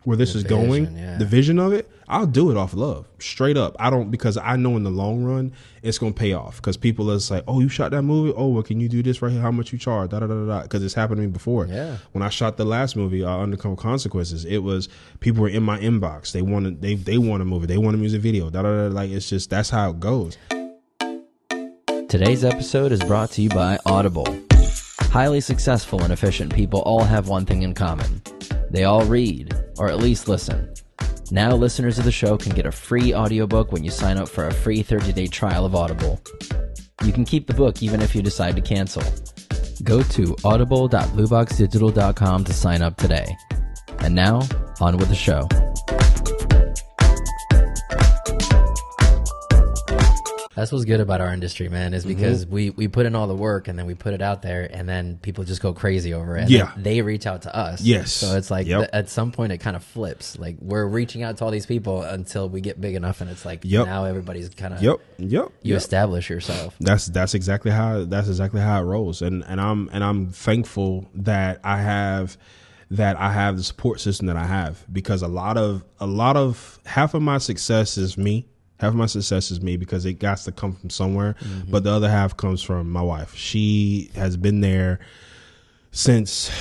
where this is going, the vision of it, I'll do it off love, straight up. Because I know in the long run, it's going to pay off, because people are just like, oh, you shot that movie? Oh, well, can you do this right here? How much you charge? Da da da da. Because it's happened to me before. Yeah. When I shot the last movie, Unreal Consequences, it was, people were in my inbox. They want a movie. They want a music video. Da da da. Like, it's just, that's how it goes. Today's episode is brought to you by Audible. Highly successful and efficient people all have one thing in common. They all read, or at least listen. Now listeners of the show can get a free audiobook when you sign up for a free 30-day trial of Audible. You can keep the book even if you decide to cancel. Go to audible.blueboxdigital.com to sign up today. And now, on with the show. That's what's good about our industry, man, is because we put in all the work and then we put it out there, and then people just go crazy over it. Yeah. They reach out to us. Yes. So it's like at some point it kind of flips. Like, we're reaching out to all these people until we get big enough, and it's like now everybody's kind of you establish yourself. That's exactly how it rolls. And I'm thankful that I have the support system that I have, because half of my success is me. Half of my success is me, because it got to come from somewhere. Mm-hmm. But the other half comes from my wife. She has been there since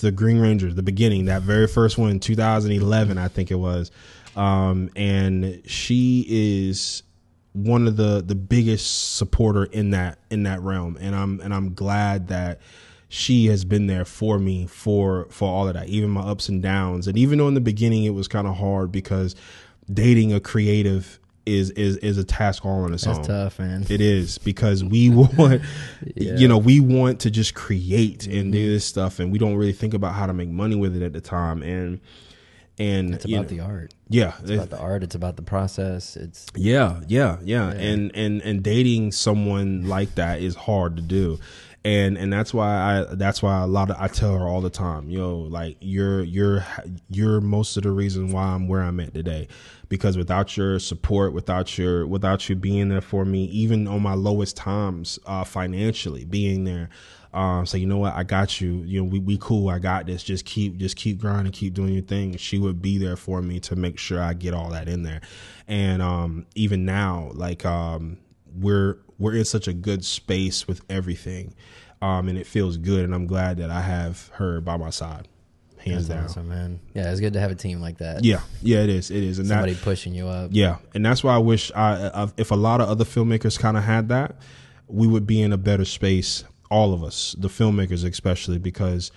the Green Ranger, the beginning, that very first one, 2011, I think it was. And she is one of the biggest supporter in that realm. And I'm glad that she has been there for me for all of that, even my ups and downs. And even though in the beginning it was kind of hard, because dating a creative is a task all on its own. That's tough, man. It is, because we want, we want to just create and do this stuff, and we don't really think about how to make money with it at the time. And it's about the art. Yeah, it's about the art. It's about the process. It's yeah. And dating someone like that is hard to do. And that's why I tell her all the time, yo, like, you're most of the reason why I'm where I'm at today, because without your support, without you being there for me, even on my lowest times, financially being there, so, you know what, I got you, we cool, I got this, just keep grinding, keep doing your thing. She would be there for me to make sure I get all that in there. And even now, like, we're in such a good space with everything, and it feels good, and I'm glad that I have her by my side, hands down. Awesome, man. Yeah, it's good to have a team like that. Yeah, it is. And somebody pushing you up. Yeah, and that's why I wish if a lot of other filmmakers kind of had that, we would be in a better space, all of us, the filmmakers especially, because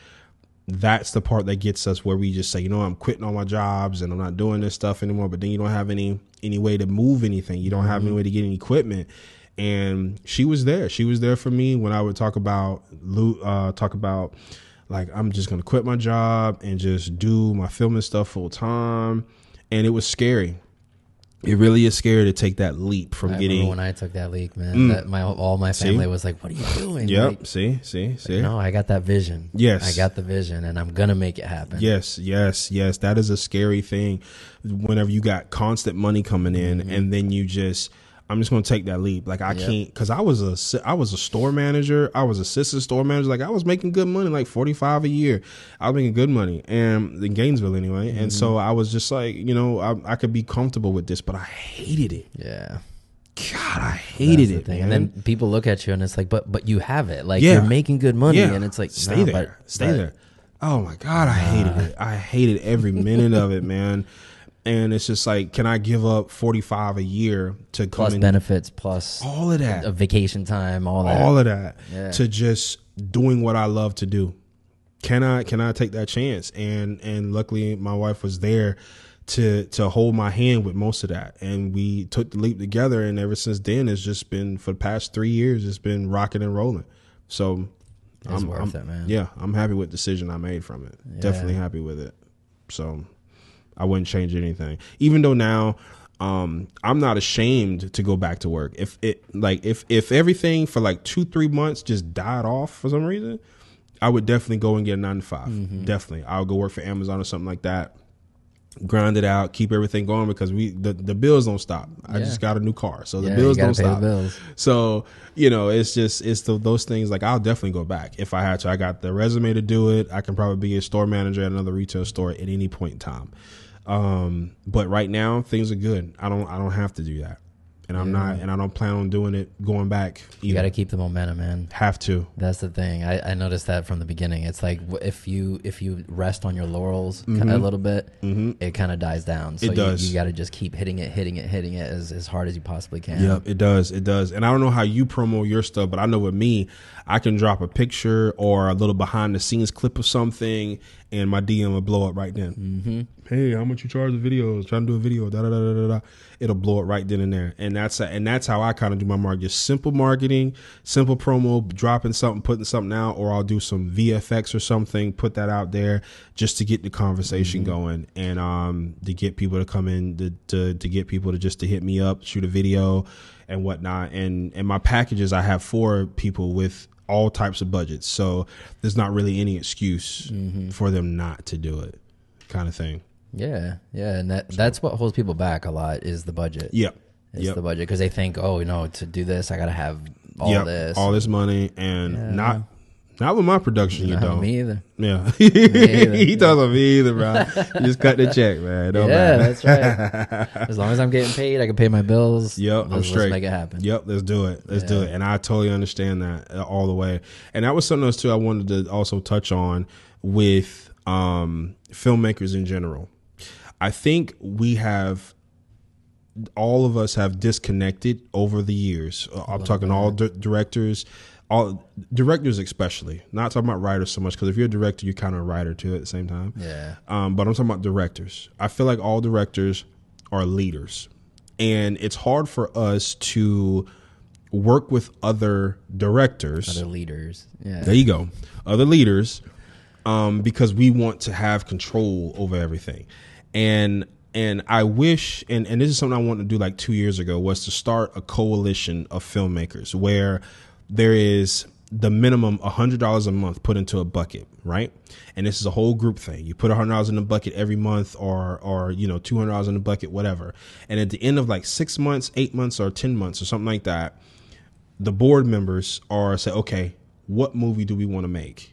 that's the part that gets us where we just say, you know, I'm quitting all my jobs and I'm not doing this stuff anymore, but then you don't have any way to move anything. You don't have any way to get any equipment. And she was there. She was there for me when I would talk about like, I'm just going to quit my job and just do my filming stuff full time. And it was scary. It really is scary to take that leap from I remember when I took that leap, man, that all my family was like, what are you doing? Yep. Like, see. Like, no, I got that vision. Yes. I got the vision, and I'm going to make it happen. Yes. That is a scary thing. Whenever you got constant money coming in, and then you just, I'm just going to take that leap. Like, I can't, because I was a store manager. I was assistant store manager. Like, I was making good money, like $45 a year. I was making good money, and in Gainesville anyway. And so I was just like, I could be comfortable with this, but I hated it. Yeah. God, I hated it. Man. And then people look at you and it's like, but you have it. Like, you're making good money. Yeah. And it's like, stay there. Oh my God. I hated it. I hated every minute of it, man. And it's just like, can I give up $45 a year to come plus benefits, plus all of that, vacation time, all of that, to just doing what I love to do? Can I take that chance? And luckily, my wife was there to hold my hand with most of that, and we took the leap together. And ever since then, it's just been, for the past 3 years, it's been rocking and rolling. So it's worth it, man. Yeah, I'm happy with the decision I made from it. Yeah. Definitely happy with it. So I wouldn't change anything. Even though now I'm not ashamed to go back to work. If it like if everything for like 2-3 months just died off for some reason, I would definitely go and get a 9-to-5. Mm-hmm. Definitely. I'll go work for Amazon or something like that. Grind it out, keep everything going, because the bills don't stop. I just got a new car, so the bills don't stop. So you know, it's those things. Like, I'll definitely go back if I had to. I got the resume to do it. I can probably be a store manager at another retail store at any point in time. But right now things are good. I don't have to do that, and I'm not, and I don't plan on doing it going back either. You got to keep the momentum, man. Have to. That's the thing. I noticed that from the beginning. It's like if you rest on your laurels a little bit, it kind of dies down. So it does. You got to just keep hitting it as hard as you possibly can. Yep, it does. It does. And I don't know how you promo your stuff, but I know with me, I can drop a picture or a little behind the scenes clip of something, and my DM will blow up right then. Hey, how much you charge the videos? Trying to do a video, It'll blow it right then and there. And that's how I kind of do my marketing. Just simple marketing, simple promo, dropping something, putting something out, or I'll do some VFX or something, put that out there just to get the conversation going, and to get people to come in, to get people to just to hit me up, shoot a video, and whatnot. And my packages, I have for people with all types of budgets, so there's not really any excuse for them not to do it, kind of thing. Yeah, and that's what holds people back a lot is the budget. The budget, because they think, oh, you know, to do this, I gotta have all this, all this money, and not with my production, you don't. Me either. Yeah, he doesn't me either, bro. You just cut the check, man. That's right. As long as I'm getting paid, I can pay my bills. I'm straight. Let's make it happen. Let's do it. Let's do it. And I totally understand that all the way. And that was something else too I wanted to also touch on with filmmakers in general. I think we have. All of us have disconnected over the years. I'm talking all directors, especially. Not talking about writers so much, because if you're a director, you're kind of a writer too at the same time. But I'm talking about directors. I feel like all directors are leaders, and it's hard for us to work with other directors, other leaders. There you go, other leaders, because we want to have control over everything, And I wish, and this is something I wanted to do like 2 years ago, was to start a coalition of filmmakers where there is the minimum $100 a month put into a bucket, right? And this is a whole group thing. You put $100 in the bucket every month, or you know, $200 in the bucket, whatever. And at the end of like 6 months, 8 months, or 10 months, or something like that, the board members say, okay, what movie do we want to make?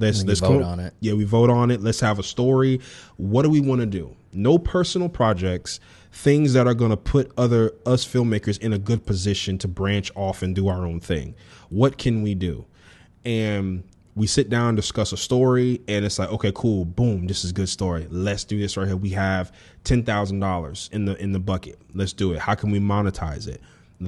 Let's vote on it. Yeah, we vote on it. Let's have a story. What do we want to do? No personal projects, things that are going to put us filmmakers in a good position to branch off and do our own thing. What can we do? And we sit down, discuss a story, and it's like, okay, cool, boom, this is a good story. Let's do this right here. We have $10,000 in the bucket. Let's do it. How can we monetize it?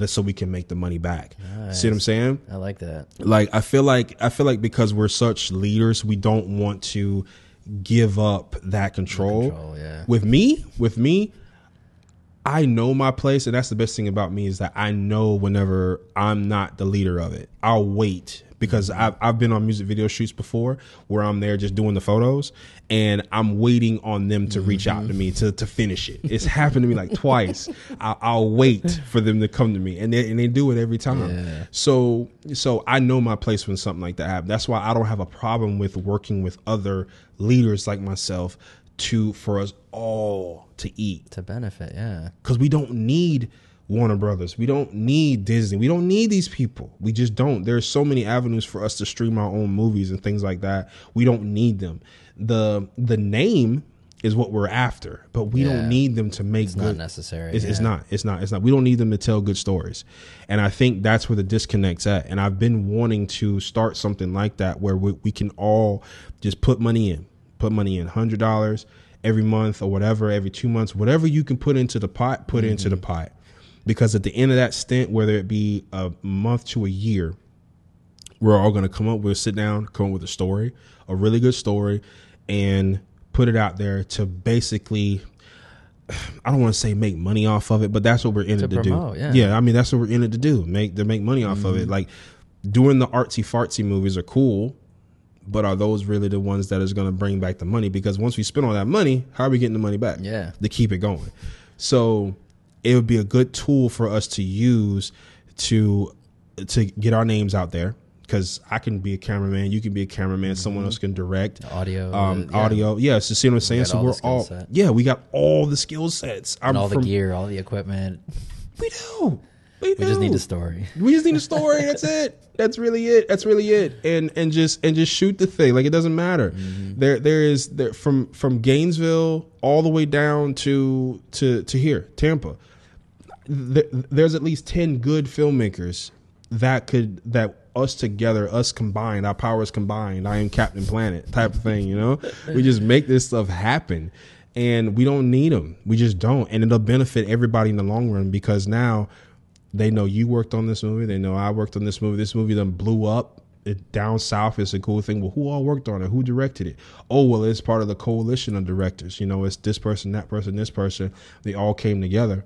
So we can make the money back. Nice. See what I'm saying? I like that. Like, I feel like because we're such leaders, we don't want to give up that control. Yeah. With me, I know my place, and that's the best thing about me, is that I know whenever I'm not the leader of it, I'll wait, because I've been on music video shoots before where I'm there just doing the photos, and I'm waiting on them to reach out to me to finish it. It's happened to me like twice. I'll wait for them to come to me, and they do it every time. Yeah. So I know my place when something like that happens. That's why I don't have a problem with working with other leaders like myself for us all to eat. To benefit, yeah. Because we don't need Warner Brothers. We don't need Disney. We don't need these people. We just don't. There's so many avenues for us to stream our own movies and things like that. We don't need them. The name is what we're after, but we don't need them to make. It's good. Not necessary. It's not. We don't need them to tell good stories, and I think that's where the disconnect's at. And I've been wanting to start something like that where we can all just put money in, $100 every month or whatever, every 2 months, whatever you can put into the pot, into the pot. Because at the end of that stint, whether it be a month to a year, we're all going to come up with a story, a really good story, and put it out there to basically, I don't want to say make money off of it, but that's what we're in it to promote, do. Yeah, I mean, that's what we're in it to do, make money off of it. Like, doing the artsy-fartsy movies are cool, but are those really the ones that is going to bring back the money? Because once we spend all that money, how are we getting the money back? Yeah. To keep it going. So it would be a good tool for us to use to get our names out there, because I can be a cameraman, you can be a cameraman, mm-hmm. someone else can direct. Audio. Audio. Yeah, so see what I'm saying? So we're all, yeah, we got all the skill sets. And all the gear, all the equipment. We do. We just need a story. We just need a story. That's it. That's really it. That's really it. And just shoot the thing. Like, it doesn't matter. Mm-hmm. There is from Gainesville all the way down to here, Tampa. There's at least 10 good filmmakers that us together, us combined, our powers combined. I am Captain Planet type of thing. You know, we just make this stuff happen, and we don't need them. We just don't, and it'll benefit everybody in the long run, because now. They know you worked on this movie. They know I worked on this movie. This movie done blew up. It down south. It's a cool thing. Well, who all worked on it? Who directed it? Oh, well, it's part of the coalition of directors. You know, it's this person, that person, this person. They all came together.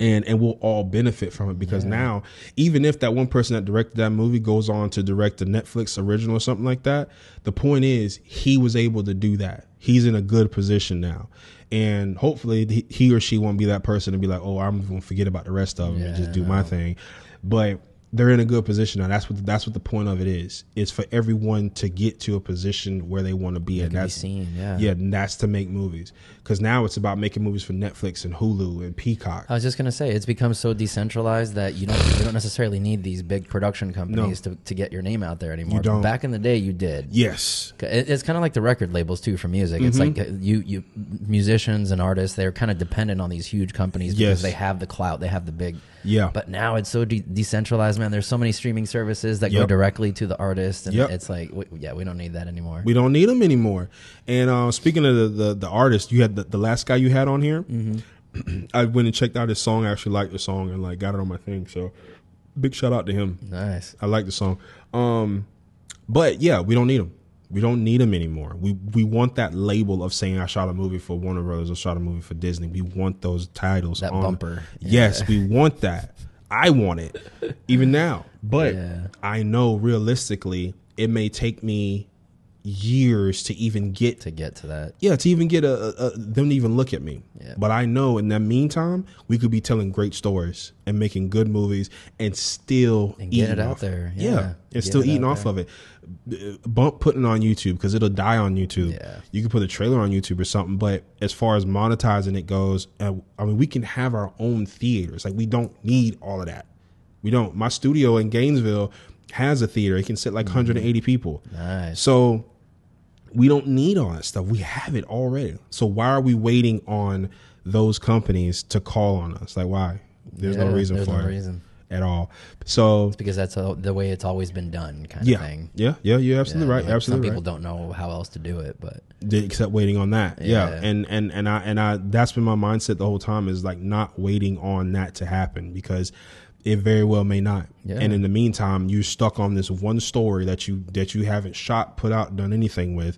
And we'll all benefit from it, because now, even if that one person that directed that movie goes on to direct the Netflix original or something like that, the point is he was able to do that. He's in a good position now. And hopefully he or she won't be that person to be like, oh, I'm going to forget about the rest of them and just do my thing. But they're in a good position now. That's what the point of it is. It's for everyone to get to a position where they want to be. And that's seen, and that's to make movies. Because now it's about making movies for Netflix and Hulu and Peacock. I was just gonna say, it's become so decentralized that you don't necessarily need these big production companies to get your name out there anymore. You don't. Back in the day, you did. Yes. It's kind of like the record labels too for music. Mm-hmm. It's like you musicians and artists, they're kind of dependent on these huge companies because they have the clout, they have the big. Yeah. But now it's so decentralized. Man, there's so many streaming services that go directly to the artist, and it's like, we don't need that anymore. We don't need them anymore. And speaking of the artist, you had the last guy you had on here. Mm-hmm. I went and checked out his song. I actually liked the song and got it on my thing. So big shout out to him. Nice. I like the song. But yeah, we don't need them. We don't need them anymore. We want that label of saying I shot a movie for Warner Brothers, I shot a movie for Disney. We want those titles. That bumper. Yes, we want that. I want it even now, but I know realistically it may take me years to even get to that. Yeah. To even get them to even look at me. Yeah. But I know in that meantime, we could be telling great stories and making good movies and still get it out there. Yeah. And still eating off of it. Bump putting on YouTube, 'cause it'll die on YouTube. Yeah. You can put a trailer on YouTube or something, but as far as monetizing it goes, I mean, we can have our own theaters. Like, we don't need all of that. We don't. My studio in Gainesville has a theater. It can sit 180 people. Nice. So we don't need all that stuff. We have it already. So why are we waiting on those companies to call on us? Like, why? There's no reason for it. There's no reason at all. So it's because that's the way it's always been done, kind of thing. Yeah, you're absolutely right. Like, absolutely. Some people don't know how else to do it, but except waiting on that. Yeah. And I that's been my mindset the whole time, is like not waiting on that to happen, because it very well may not. Yeah. And in the meantime, you're stuck on this one story that you haven't shot, put out, done anything with,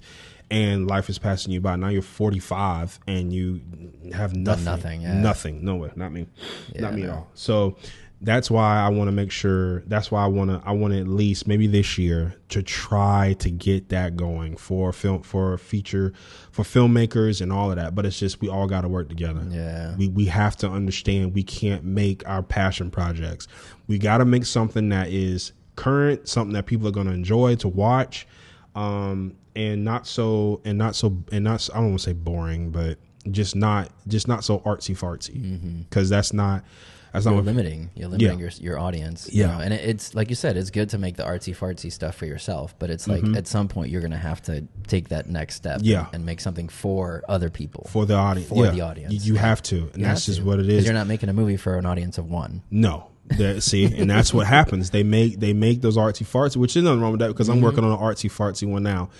and life is passing you by. Now you're 45 and you have nothing. Done nothing. Yeah. Nothing. No way. Not me. Yeah, not me at all. So that's why I want to make sure. That's why I want to at least maybe this year to try to get that going for filmmakers and all of that. But it's just, we all got to work together. Yeah, we have to understand we can't make our passion projects. We got to make something that is current, something that people are going to enjoy to watch, and not so I don't want to say boring, but just not so artsy fartsy, because that's not limiting. You're limiting your audience. Yeah. You know? And it's like you said, it's good to make the artsy fartsy stuff for yourself, but it's like at some point you're going to have to take that next step and make something for other people. For the audience. The audience. You have to. And that's just what it is. Because you're not making a movie for an audience of one. No. And that's what happens. They make those artsy fartsy, which is nothing wrong with that, because I'm working on an artsy fartsy one now.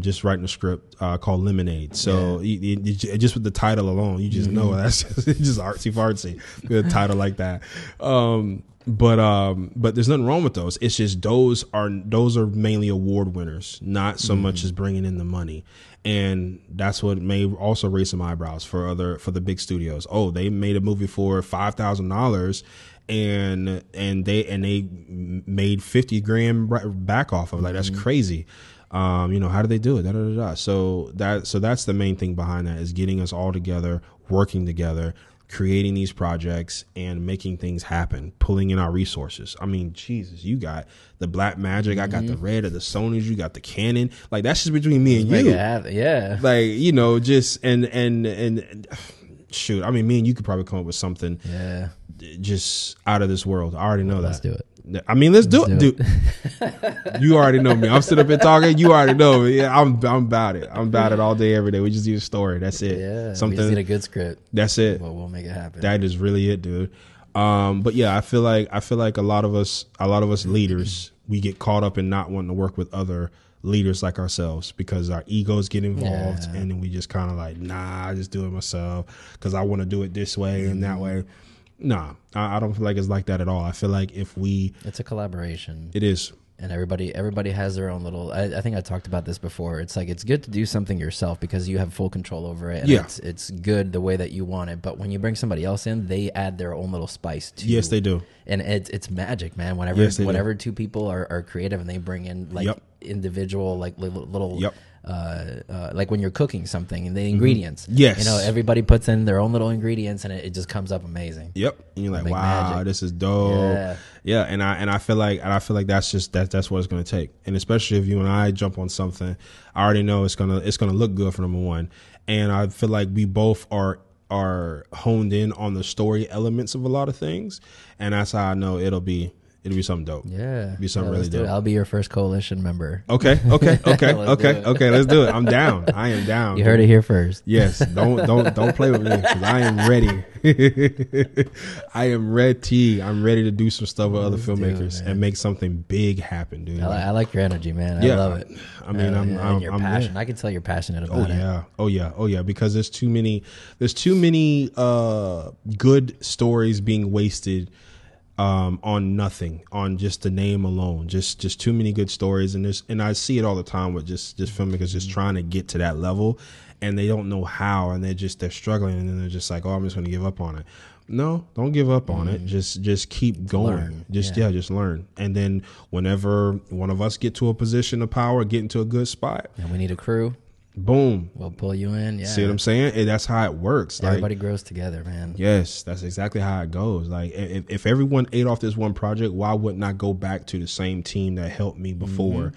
Just writing a script called Lemonade. So just with the title alone, you just know that's just artsy fartsy with a title like that. But there's nothing wrong with those. It's just those are mainly award winners, not so much as bringing in the money. And that's what may also raise some eyebrows for the big studios. Oh, they made a movie for $5,000. And they made $50,000 back off of, like, that's crazy. You know, how do they do it? Da, da, da, da. So that's the main thing behind that, is getting us all together, working together, creating these projects and making things happen, pulling in our resources. I mean, Jesus, you got the Blackmagic, I got the Red of the Sonys, you got the Canon. Like, that's just between me and you. Yeah. Like, you know, just and shoot, I mean, me and you could probably come up with something just out of this world. I already know Let's do it. I mean, let's do it, dude. You already know me. I'm sitting up here talking. You already know me. Yeah, I'm about it. I'm about it all day, every day. We just need a story. That's it. Yeah, something. We just need a good script. That's it. Well, we'll make it happen. That is really it, dude. But yeah, I feel like a lot of us leaders, we get caught up in not wanting to work with other leaders like ourselves because our egos get involved, and then we just kind of like, nah, I just do it myself because I want to do it this way and that way. Nah, I don't feel like it's like that at all. I feel like it's a collaboration. It is. And everybody has their own little, I think I talked about this before. It's like, it's good to do something yourself because you have full control over it. And it's good the way that you want it. But when you bring somebody else in, they add their own little spice to it. Yes, they do. And it's magic, man. Whenever two people are creative and they bring in like individual, like little like when you're cooking something and the ingredients, you know, everybody puts in their own little ingredients and it just comes up amazing. And you're like, wow, magic. This is dope. Yeah. And I feel like that's just, that's what it's going to take. And especially if you and I jump on something, I already know it's going to look good for number one. And I feel like we both are honed in on the story elements of a lot of things. And that's how I know it'll be something dope. Yeah. It'll be something really dope. I'll be your first coalition member. Okay. Okay. Let's do it. I'm down. I am down. You heard it here first. Yes. Don't play with me because I am ready. I am ready. I'm ready to do some stuff with other filmmakers and make something big happen, dude. I like your energy, man. I love it. I mean, I'm passionate. I can tell you're passionate about it. Oh yeah. Because there's too many good stories being wasted on nothing, on just the name alone, just too many good stories. And I see it all the time with just filmmakers just trying to get to that level and they don't know how, and they're struggling, and then they're just like, oh, I'm just going to give up on it. No, don't give up on it. Just keep going. Learn. Just learn. And then whenever one of us get to a position of power, get into a good spot. And we need a crew. Boom. We'll pull you in. Yeah. See what I'm saying? That's how it works. Everybody grows together, man. Yes, that's exactly how it goes. Like, if everyone ate off this one project, why wouldn't I go back to the same team that helped me before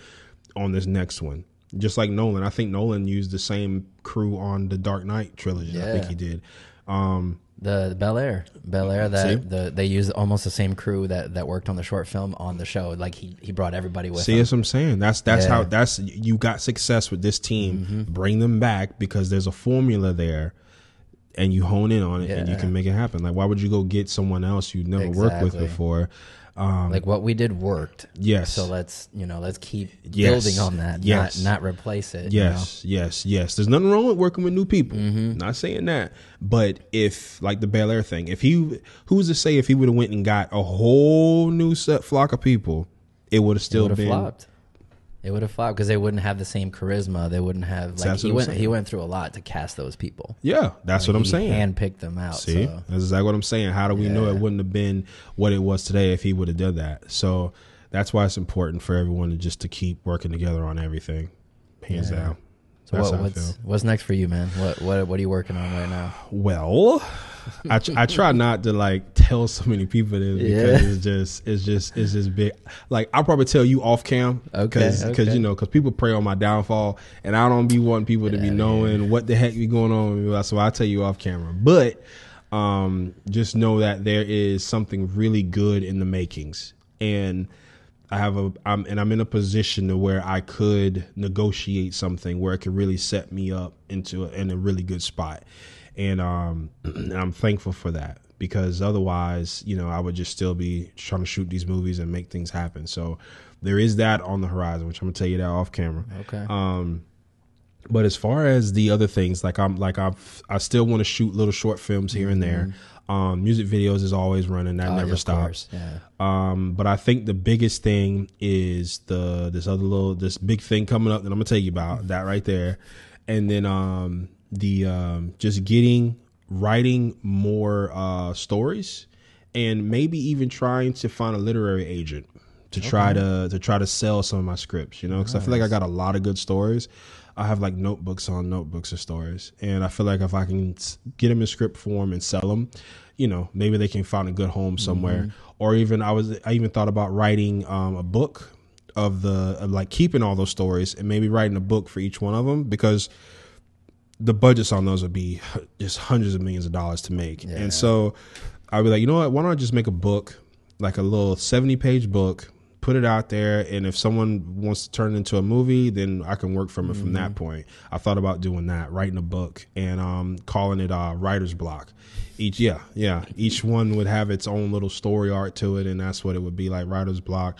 on this next one? Just like Nolan. I think Nolan used the same crew on the Dark Knight trilogy. Yeah. I think he did. The Bel Air they use almost the same crew that worked on the short film on the show. Like he brought everybody with him. See what I'm saying? That's how you got success with this team. Bring them back because there's a formula there, and you hone in on it and you can make it happen. Like, why would you go get someone else you've never worked with before? Like what we did worked. Yes. So let's keep building on that. Yes. Not replace it. Yes. You know? Yes. There's nothing wrong with working with new people. Not saying that, but if like the Bel Air thing, who's to say if he would have went and got a whole new set flock of people, it would have still been flopped. It would have flopped because they wouldn't have the same charisma. They wouldn't have like he went through a lot to cast those people. Yeah, that's what I'm saying. Handpicked them out. See, that's exactly what I'm saying. How do we know it wouldn't have been what it was today if he would have done that? So that's why it's important for everyone to just keep working together on everything, hands down. So what's next for you, man? What are you working on right now? Well, I try not to like tell so many people this because it's just big. Like I'll probably tell you off cam because people prey on my downfall and I don't be wanting people to be knowing what the heck be going on. So I tell you off camera, but just know that there is something really good in the makings, and I'm in a position to where I could negotiate something where it could really set me up in a really good spot. And I'm thankful for that because otherwise, you know, I would just still be trying to shoot these movies and make things happen. So there is that on the horizon, which I'm gonna tell you that off camera. Okay. But as far as the other things, I still want to shoot little short films here and there. Music videos is always running. That never stops. Yeah. But I think the biggest thing is this big thing coming up that I'm gonna tell you about that right there. And then, just writing more stories and maybe even trying to find a literary agent to try to sell some of my scripts, you know, because I feel like I got a lot of good stories. I have like notebooks on notebooks of stories, and I feel like if I can get them in script form and sell them, you know, maybe they can find a good home somewhere. Mm-hmm. Or even I even thought about writing a book of like keeping all those stories and maybe writing a book for each one of them, because the budgets on those would be just hundreds of millions of dollars to make. Yeah. And so I'd be like, you know what, why don't I just make a book, like a little 70-page book, put it out there, and if someone wants to turn it into a movie, then I can work from it from that point. I thought about doing that, writing a book, and calling it Writer's Block. Each one would have its own little story arc to it, and that's what it would be, like Writer's Block.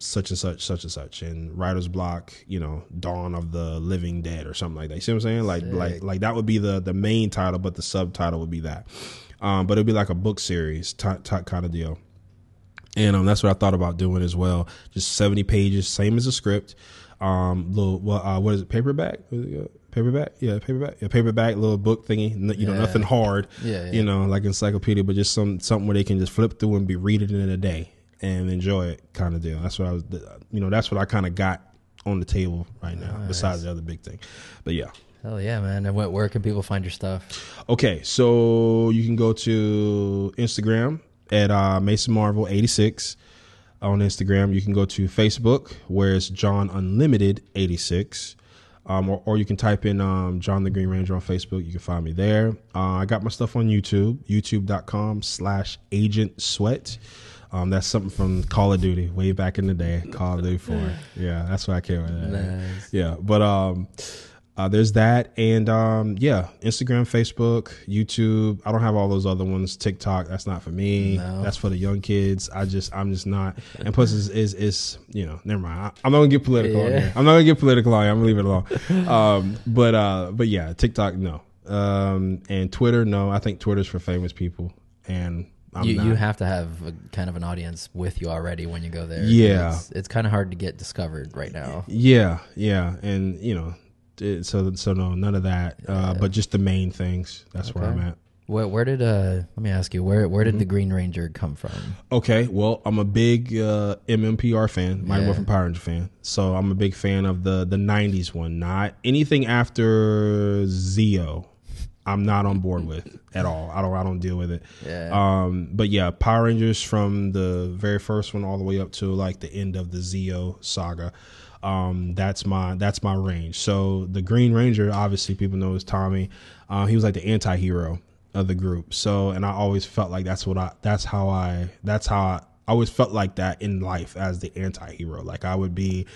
Such and such and Writer's Block, you know, Dawn of the Living Dead or something like that. You see what I'm saying? Like that would be the main title, but the subtitle would be that. But it'd be like a book series kind of deal. And that's what I thought about doing as well. Just 70 pages, same as a script. What is it? Paperback? Paperback, little book thingy, nothing hard, you know, like encyclopedia, but just something where they can just flip through and be reading it in a day and enjoy it kind of deal. That's what I was, you know, that's what I kind of got on the table right now, besides the other big thing. But yeah. Hell yeah, man. And where can people find your stuff? Okay. So you can go to Instagram at MasonMarvel86 on Instagram. You can go to Facebook, where it's JohnUnlimited86. Or you can type in John the Green Ranger on Facebook. You can find me there. I got my stuff on YouTube, youtube.com/AgentSweat. That's something from Call of Duty way back in the day. Call of Duty 4. Yeah, that's why I came with that. Nice. Yeah, but there's that. And Instagram, Facebook, YouTube. I don't have all those other ones. TikTok, that's not for me. No. That's for the young kids. I'm just not. And plus, it's you know, never mind. I'm not going to get political on here. I'm not going to get political on here. I'm going to leave it alone. But yeah, TikTok, no. And Twitter, no. I think Twitter's for famous people. And You have to have a kind of an audience with you already when you go there. Yeah. It's kind of hard to get discovered right now. Yeah. Yeah. And you know, so no, none of that, but just the main things. That's where I'm at. Where did, let me ask you, where did the Green Ranger come from? Okay. Well, I'm a big, MMPR fan, Mighty Morphin Power Ranger fan. So I'm a big fan of the 90s one, not anything after Zeo. I'm not on board with at all. I don't deal with it. Yeah. But yeah, Power Rangers from the very first one all the way up to like the end of the Zeo saga. That's my range. So the Green Ranger, obviously people know is Tommy. He was like the anti-hero of the group. So, and I always felt like that's how I always felt like that in life, as the anti-hero. Like I would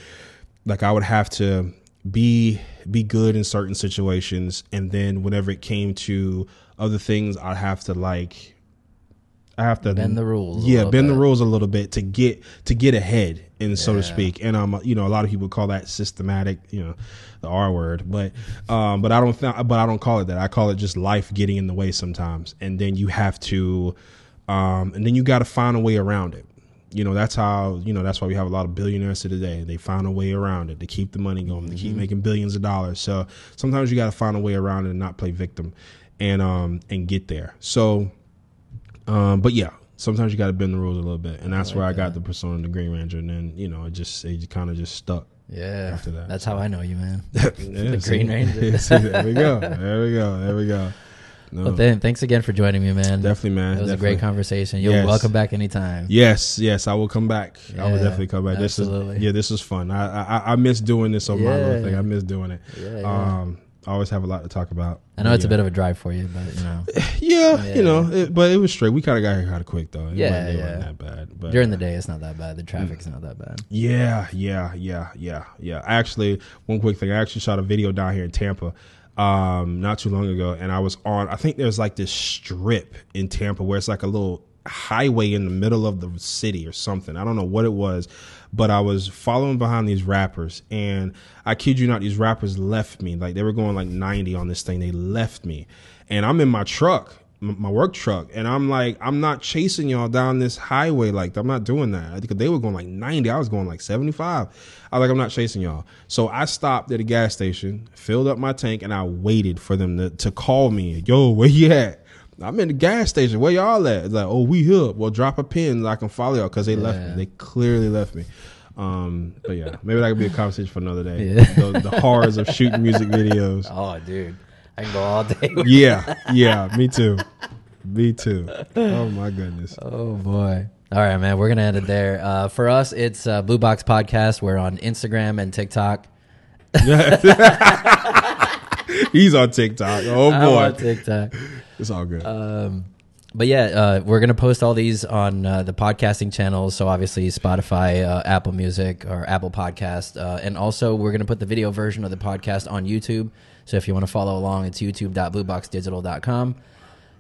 have to be good in certain situations, and then whenever it came to other things, I have to bend the rules. Yeah, bend the rules a little bit to get ahead, and so to speak. And you know, a lot of people call that systematic, you know, the R word, but I don't call it that. I call it just life getting in the way sometimes, and then you have to, and then you got to find a way around it. You know, that's how, you know, that's why we have a lot of billionaires to today. They find a way around it to keep the money going, to keep making billions of dollars. So sometimes you got to find a way around it and not play victim and get there. So, but yeah, sometimes you got to bend the rules a little bit. And that's where I got the persona of the Green Ranger. And then, you know, it kind of just stuck. Yeah. After that. That's how I know you, man. The Green Ranger. There we go. No. Well, thanks again for joining me, man. Definitely, man. It was a great conversation. You're welcome back anytime. Yes, I will come back. Yeah, I will definitely come back. Absolutely. This is fun. I miss doing this on my little thing. I miss doing it. Yeah. I always have a lot to talk about. I know it's a bit of a drive for you, but you know. But it was straight. We kind of got here kind of quick though. It wasn't that bad. But during the day, it's not that bad. The traffic's not that bad. Yeah. Actually, one quick thing. I actually shot a video down here in Tampa not too long ago, and I was on, I think there's like this strip in Tampa where it's like a little highway in the middle of the city or something. I don't know what it was, but I was following behind these rappers, and I kid you not, these rappers left me. Like they were going like 90 on this thing. They left me, and I'm in my truck, my work truck, and I'm like, I'm not chasing y'all down this highway. Like I'm not doing that. I think they were going like 90. I was going like 75. I was like, I'm not chasing y'all. So I stopped at a gas station, filled up my tank, and I waited for them to call me. Yo, where you at? I'm in the gas station. Where y'all at? It's like, oh, we here. Well, drop a pin so I can follow y'all because they left me. They clearly left me. But yeah, maybe that could be a conversation for another day. Yeah. The horrors of shooting music videos. Oh, dude, I can go all day. Yeah, me too. Me too. Oh my goodness. Oh boy. All right, man. We're gonna end it there. For us, it's Blue Box Podcast. We're on Instagram and TikTok. He's on TikTok. Oh boy, I'm on TikTok. It's all good. But yeah, we're going to post all these on the podcasting channels. So obviously Spotify, Apple Music, or Apple Podcast. And also we're going to put the video version of the podcast on YouTube. So if you want to follow along, it's youtube.blueboxdigital.com.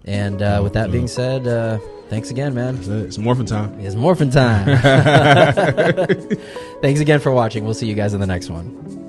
And with that being said, thanks again, man. That's it. It's Morphin time. It's Morphin time. Thanks again for watching. We'll see you guys in the next one.